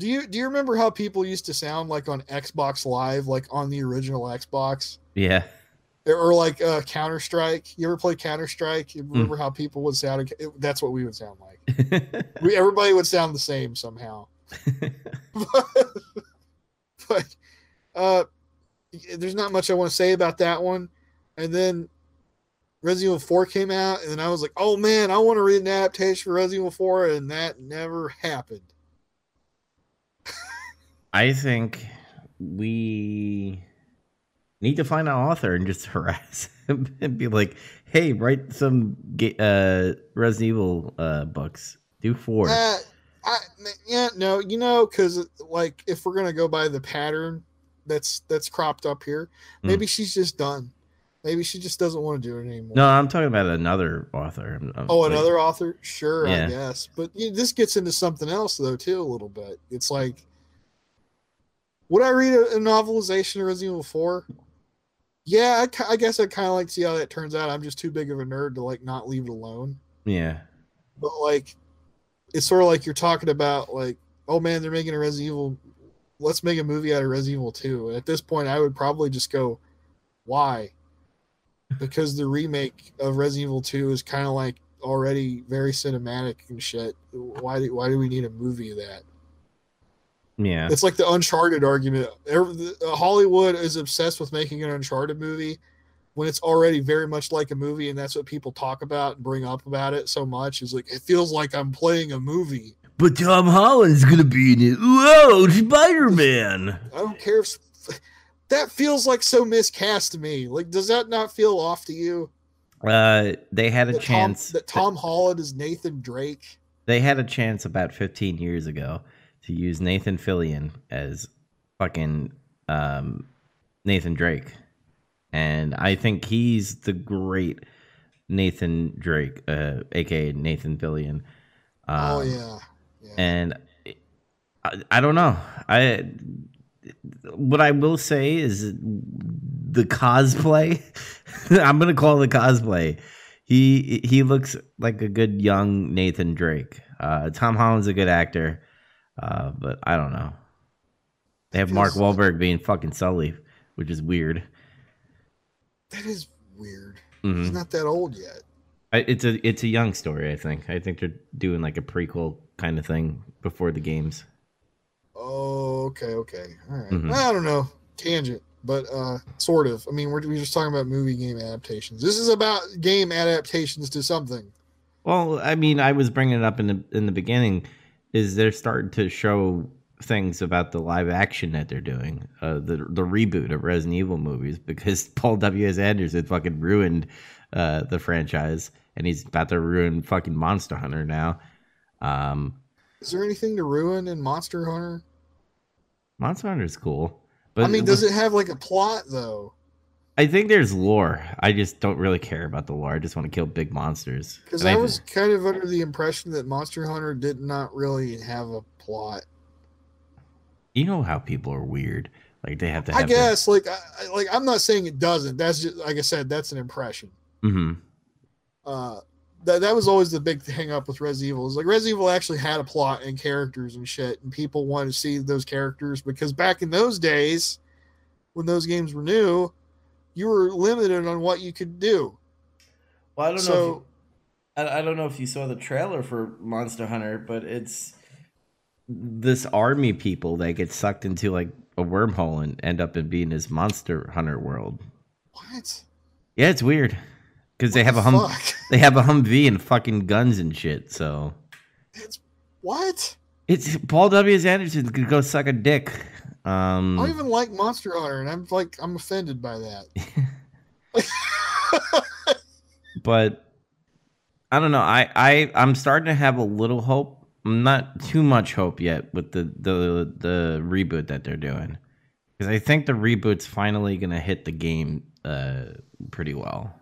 Do you remember how people used to sound like on Xbox Live, like on the original Xbox? Yeah. Or like Counter Strike. You ever play Counter Strike? You remember how people would sound? That's what we would sound like. Everybody would sound the same somehow. but there's not much I want to say about that one. And then Resident Evil 4 came out, and then I was like, oh man, I want to read an adaptation for Resident Evil 4, and that never happened. I think we need to find an author and just harass him and be like, hey, write some Resident Evil books. Do 4. Because like if we're gonna go by the pattern that's cropped up here, maybe she's just done. Maybe she just doesn't want to do it anymore. No, I'm talking about another author. Another author? Sure, yeah. I guess. But this gets into something else, though, too, a little bit. It's like, would I read a novelization of Resident Evil 4? Yeah, I guess I'd kind of like to see how that turns out. I'm just too big of a nerd to, like, not leave it alone. Yeah. But, like, it's sort of like you're talking about, like, oh, man, they're making a Resident Evil. Let's make a movie out of Resident Evil 2. And at this point, I would probably just go, why? Because the remake of Resident Evil 2 is kind of like already very cinematic and shit. Why do we need a movie of that? Yeah, it's like the Uncharted argument. Hollywood is obsessed with making an Uncharted movie when it's already very much like a movie, and that's what people talk about and bring up about it so much. It's like it feels like I'm playing a movie. But Tom Holland's gonna be in it. Whoa, Spider-Man! I don't care if. That feels like so miscast to me. Like, does that not feel off to you? They had a chance. Tom Holland is Nathan Drake. They had a chance about 15 years ago to use Nathan Fillion as fucking Nathan Drake. And I think he's the great Nathan Drake, a.k.a. Nathan Fillion. Yeah. And I don't know. What I will say is the cosplay. I'm gonna call it the cosplay. He looks like a good young Nathan Drake. Tom Holland's a good actor, but I don't know. They have Mark Wahlberg being fucking Sully, which is weird. That is weird. Mm-hmm. He's not that old yet. It's a young story. I think they're doing like a prequel kind of thing before the games. Oh, okay. All right. Mm-hmm. I don't know. Tangent, but sort of. I mean, we're just talking about movie game adaptations. This is about game adaptations to something. Well, I mean, I was bringing it up in the beginning. Is they're starting to show things about the live action that they're doing, the reboot of Resident Evil movies, because Paul W.S. Anderson fucking ruined the franchise, and he's about to ruin fucking Monster Hunter now. Is there anything to ruin in Monster Hunter? Monster Hunter's cool. But I mean, does it have like a plot though? I think there's lore. I just don't really care about the lore. I just want to kill big monsters. Because I was kind of under the impression that Monster Hunter did not really have a plot. You know how people are weird. Like they have to. I guess like I'm not saying it doesn't. That's just like I said. That's an impression. Mm-hmm. That was always the big hang up with Resident Evil. Is like Resident Evil actually had a plot and characters and shit, and people wanted to see those characters because back in those days, when those games were new, you were limited on what you could do. Well, I don't know if you saw the trailer for Monster Hunter, but it's this army people that get sucked into like a wormhole and end up in being this Monster Hunter world. What? Yeah, it's weird. Because they have a Humvee and fucking guns and shit. So, what? It's Paul W.S. Anderson could go suck a dick. I don't even like Monster Hunter, and I'm offended by that. But I don't know. I'm starting to have a little hope. I'm not too much hope yet with the reboot that they're doing, because I think the reboot's finally gonna hit the game pretty well.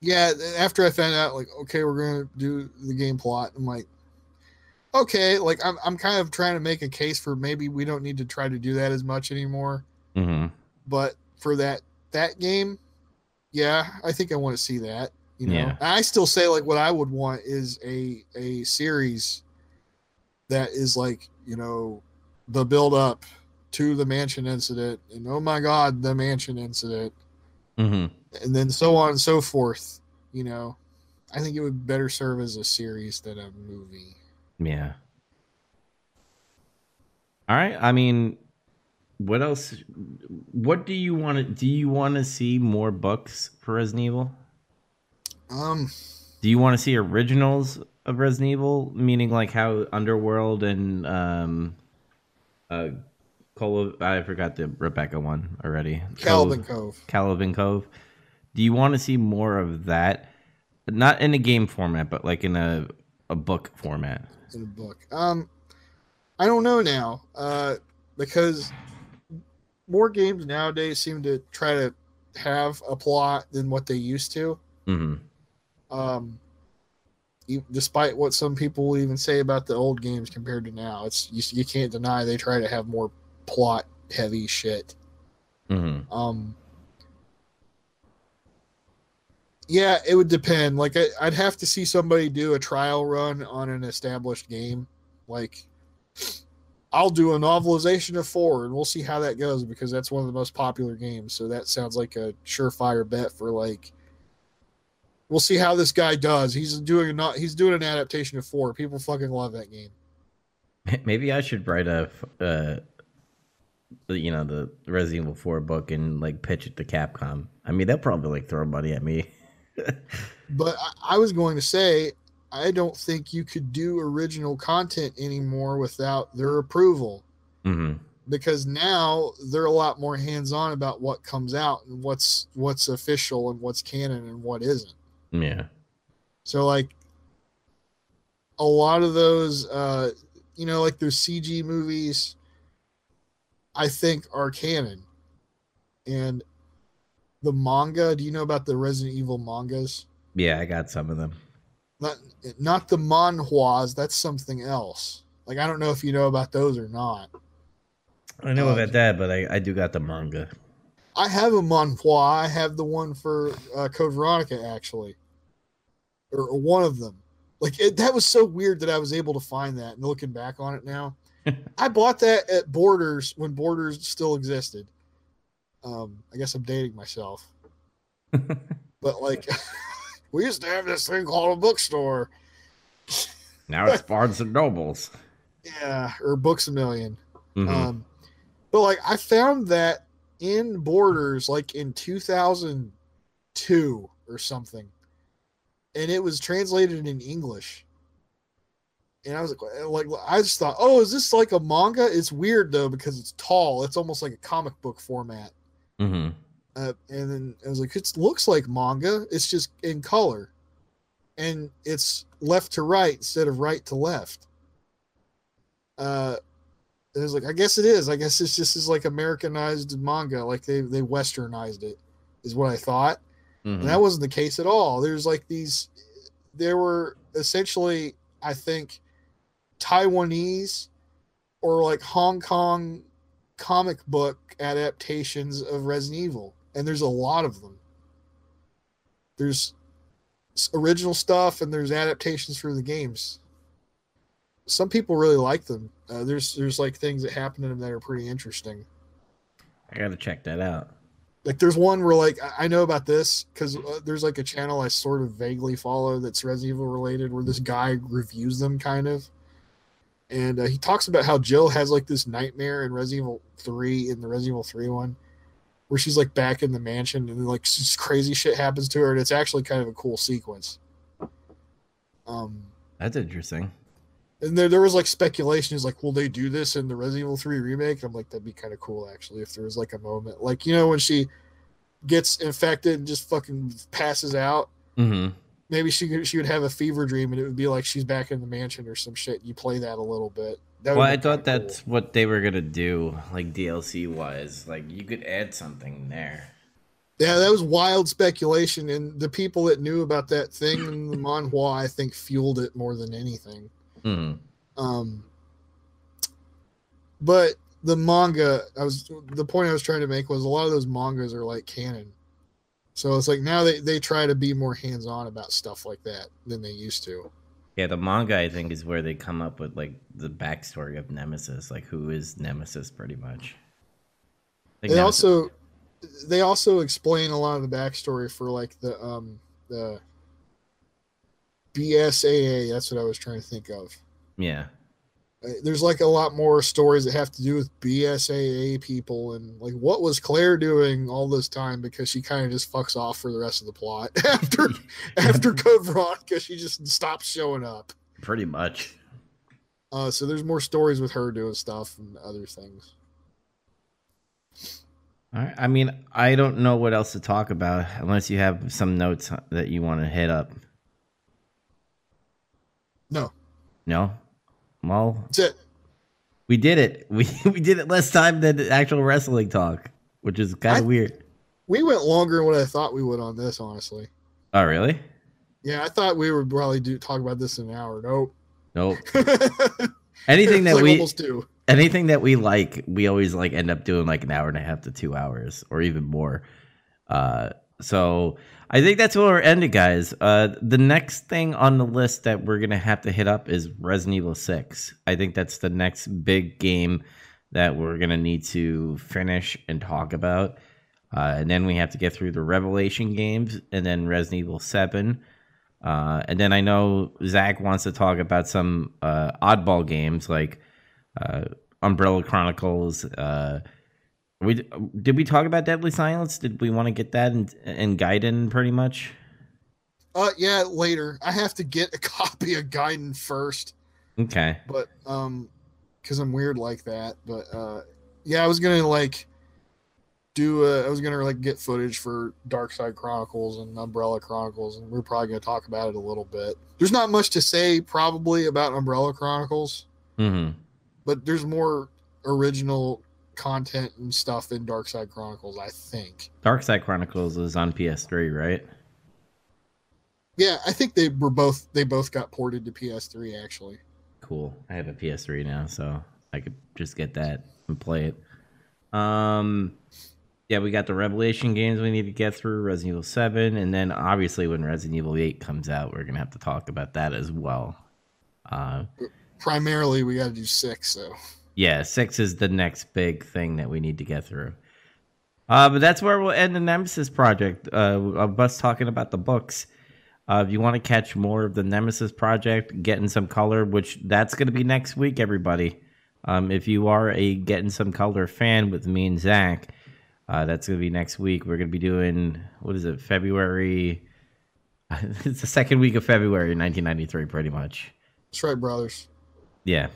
Yeah, after I found out, like, okay, we're gonna do the game plot, I'm like, okay, like I'm kind of trying to make a case for maybe we don't need to try to do that as much anymore. Mm-hmm. But for that game, yeah, I think I want to see that. You know, yeah. I still say like what I would want is a series that is like, you know, the build up to the mansion incident, and oh my god, the mansion incident. Mm-hmm. And then so on and so forth, you know. I think it would better serve as a series than a movie. Yeah. All right. I mean, what else? What do you want to? Do you want to see more books for Resident Evil? Do you want to see originals of Resident Evil? Meaning like how Underworld and I forgot the Rebecca one already. Calvin Cove. Do you want to see more of that? Not in a game format, but like in a book format. In a book. I don't know now, because more games nowadays seem to try to have a plot than what they used to. Mm-hmm. Despite what some people will even say about the old games compared to now, it's you can't deny they try to have more plot heavy shit. Mm-hmm. Yeah, it would depend. Like I'd have to see somebody do a trial run on an established game. Like I'll do a novelization of 4 and we'll see how that goes, because that's one of the most popular games. So that sounds like a surefire bet for like, we'll see how this guy does. He's doing an adaptation of 4. People fucking love that game. Maybe I should write a, the Resident Evil 4 book and like pitch it to Capcom. I mean, they'll probably like throw money at me. But I was going to say, I don't think you could do original content anymore without their approval. Mm-hmm. Because now they're a lot more hands-on about what comes out and what's official and what's canon and what isn't. Yeah. So like a lot of those, like those CG movies, I think are canon. And the manga, do you know about the Resident Evil mangas? Yeah, I got some of them. Not the manhwas, that's something else. Like, I don't know if you know about those or not. I know about that, but I do got the manga. I have a manhwa. I have the one for Code Veronica, actually. Or one of them. Like, that was so weird that I was able to find that. And looking back on it now, I bought that at Borders when Borders still existed. I guess I'm dating myself. But, like, we used to have this thing called a bookstore. Now it's Barnes & Nobles. Yeah, or Books A Million. Mm-hmm. But, like, I found that in Borders, like, in 2002 or something. And it was translated in English. And I was like, I just thought, oh, is this like a manga? It's weird, though, because it's tall. It's almost like a comic book format. Mm-hmm. And then I was like, it looks like manga. It's just in color. And it's left to right instead of right to left. And I was like, I guess it is. I guess it's just is like Americanized manga. Like they Westernized it is what I thought. Mm-hmm. And that wasn't the case at all. There's like there were essentially, I think, Taiwanese or like Hong Kong comic book adaptations of Resident Evil. And there's a lot of them. There's original stuff and there's adaptations for the games. Some people really like them. There's like things that happen in them that are pretty interesting. I gotta check that out. Like there's one where like I know about this because there's like a channel I sort of vaguely follow that's Resident Evil related where this guy reviews them kind of, and he talks about how Jill has like this nightmare in Resident Evil 3 in the Resident Evil 3 one where she's like back in the mansion and like crazy shit happens to her, and it's actually kind of a cool sequence. That's interesting. And there was like speculation is like, will they do this in the Resident Evil 3 remake? I'm like, that'd be kind of cool actually if there was like a moment. Like, you know, when she gets infected and just fucking passes out, mm-hmm. Maybe she would have a fever dream and it would be like she's back in the mansion or some shit. You play that a little bit. I thought that's cool. What they were going to do, like DLC wise. Like, you could add something there. Yeah, that was wild speculation. And the people that knew about that thing in the manhwa, I think, fueled it more than anything. Mm-hmm. But the manga, the point I was trying to make was a lot of those mangas are like canon, so it's like now they try to be more hands on about stuff like that than they used to. Yeah, the manga I think is where they come up with like the backstory of Nemesis, like who is Nemesis pretty much. They also explain a lot of the backstory for like the BSAA, that's what I was trying to think of. Yeah. There's like a lot more stories that have to do with BSAA people and like what was Claire doing all this time, because she kind of just fucks off for the rest of the plot. After Code Veronica, she just stops showing up. Pretty much. So there's more stories with her doing stuff and other things. All right. I mean, I don't know what else to talk about unless you have some notes that you want to hit up. No. No? Well, that's it. We did it. We did it less time than the actual wrestling talk, which is kind of weird. We went longer than what I thought we would on this, honestly. Oh, really? Yeah, I thought we would probably talk about this in an hour. Nope. Nope. Anything that like anything that we like, we always like end up doing like an hour and a half to 2 hours or even more. So I think that's where we're ending, guys. The next thing on the list that we're going to have to hit up is Resident Evil 6. I think that's the next big game that we're going to need to finish and talk about. And then we have to get through the Revelation games and then Resident Evil 7. And then I know Zach wants to talk about some oddball games like Umbrella Chronicles. Did we talk about Deadly Silence? Did we want to get that in Gaiden pretty much? Yeah, later. I have to get a copy of Gaiden first. Okay. But because I'm weird like that. But yeah, I was gonna like get footage for Dark Side Chronicles and Umbrella Chronicles, and we're probably gonna talk about it a little bit. There's not much to say probably about Umbrella Chronicles. Mm-hmm. But there's more original content and stuff in Dark Side Chronicles, I think. Dark Side Chronicles is on PS3, right? Yeah, I think they both got ported to PS3 actually. Cool. I have a PS3 now, so I could just get that and play it. Yeah, we got the Revelation games we need to get through, Resident Evil 7, and then obviously when Resident Evil 8 comes out, we're gonna have to talk about that as well. Primarily we gotta do 6, so yeah, 6 is the next big thing that we need to get through. But that's where we'll end the Nemesis Project, of us talking about the books. If you want to catch more of the Nemesis Project, Getting Some Color, which that's going to be next week, everybody. If you are a Getting Some Color fan with me and Zach, that's going to be next week. We're going to be doing, what is it, February? It's the second week of February, 1993, pretty much. That's right, brothers. Yeah.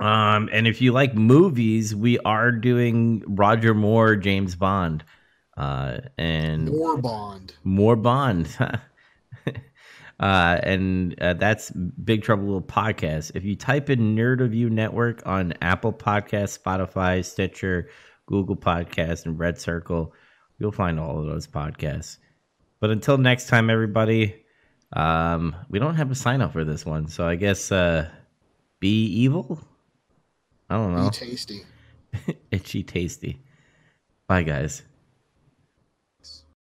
And if you like movies, we are doing Roger Moore, James Bond, and more Bond. and that's Big Trouble Little Podcast. If you type in Nerd Review Network on Apple Podcasts, Spotify, Stitcher, Google Podcasts, and Red Circle, you'll find all of those podcasts. But until next time, everybody, we don't have a sign off for this one, so I guess be evil. I don't know. Itchy tasty. Bye, guys.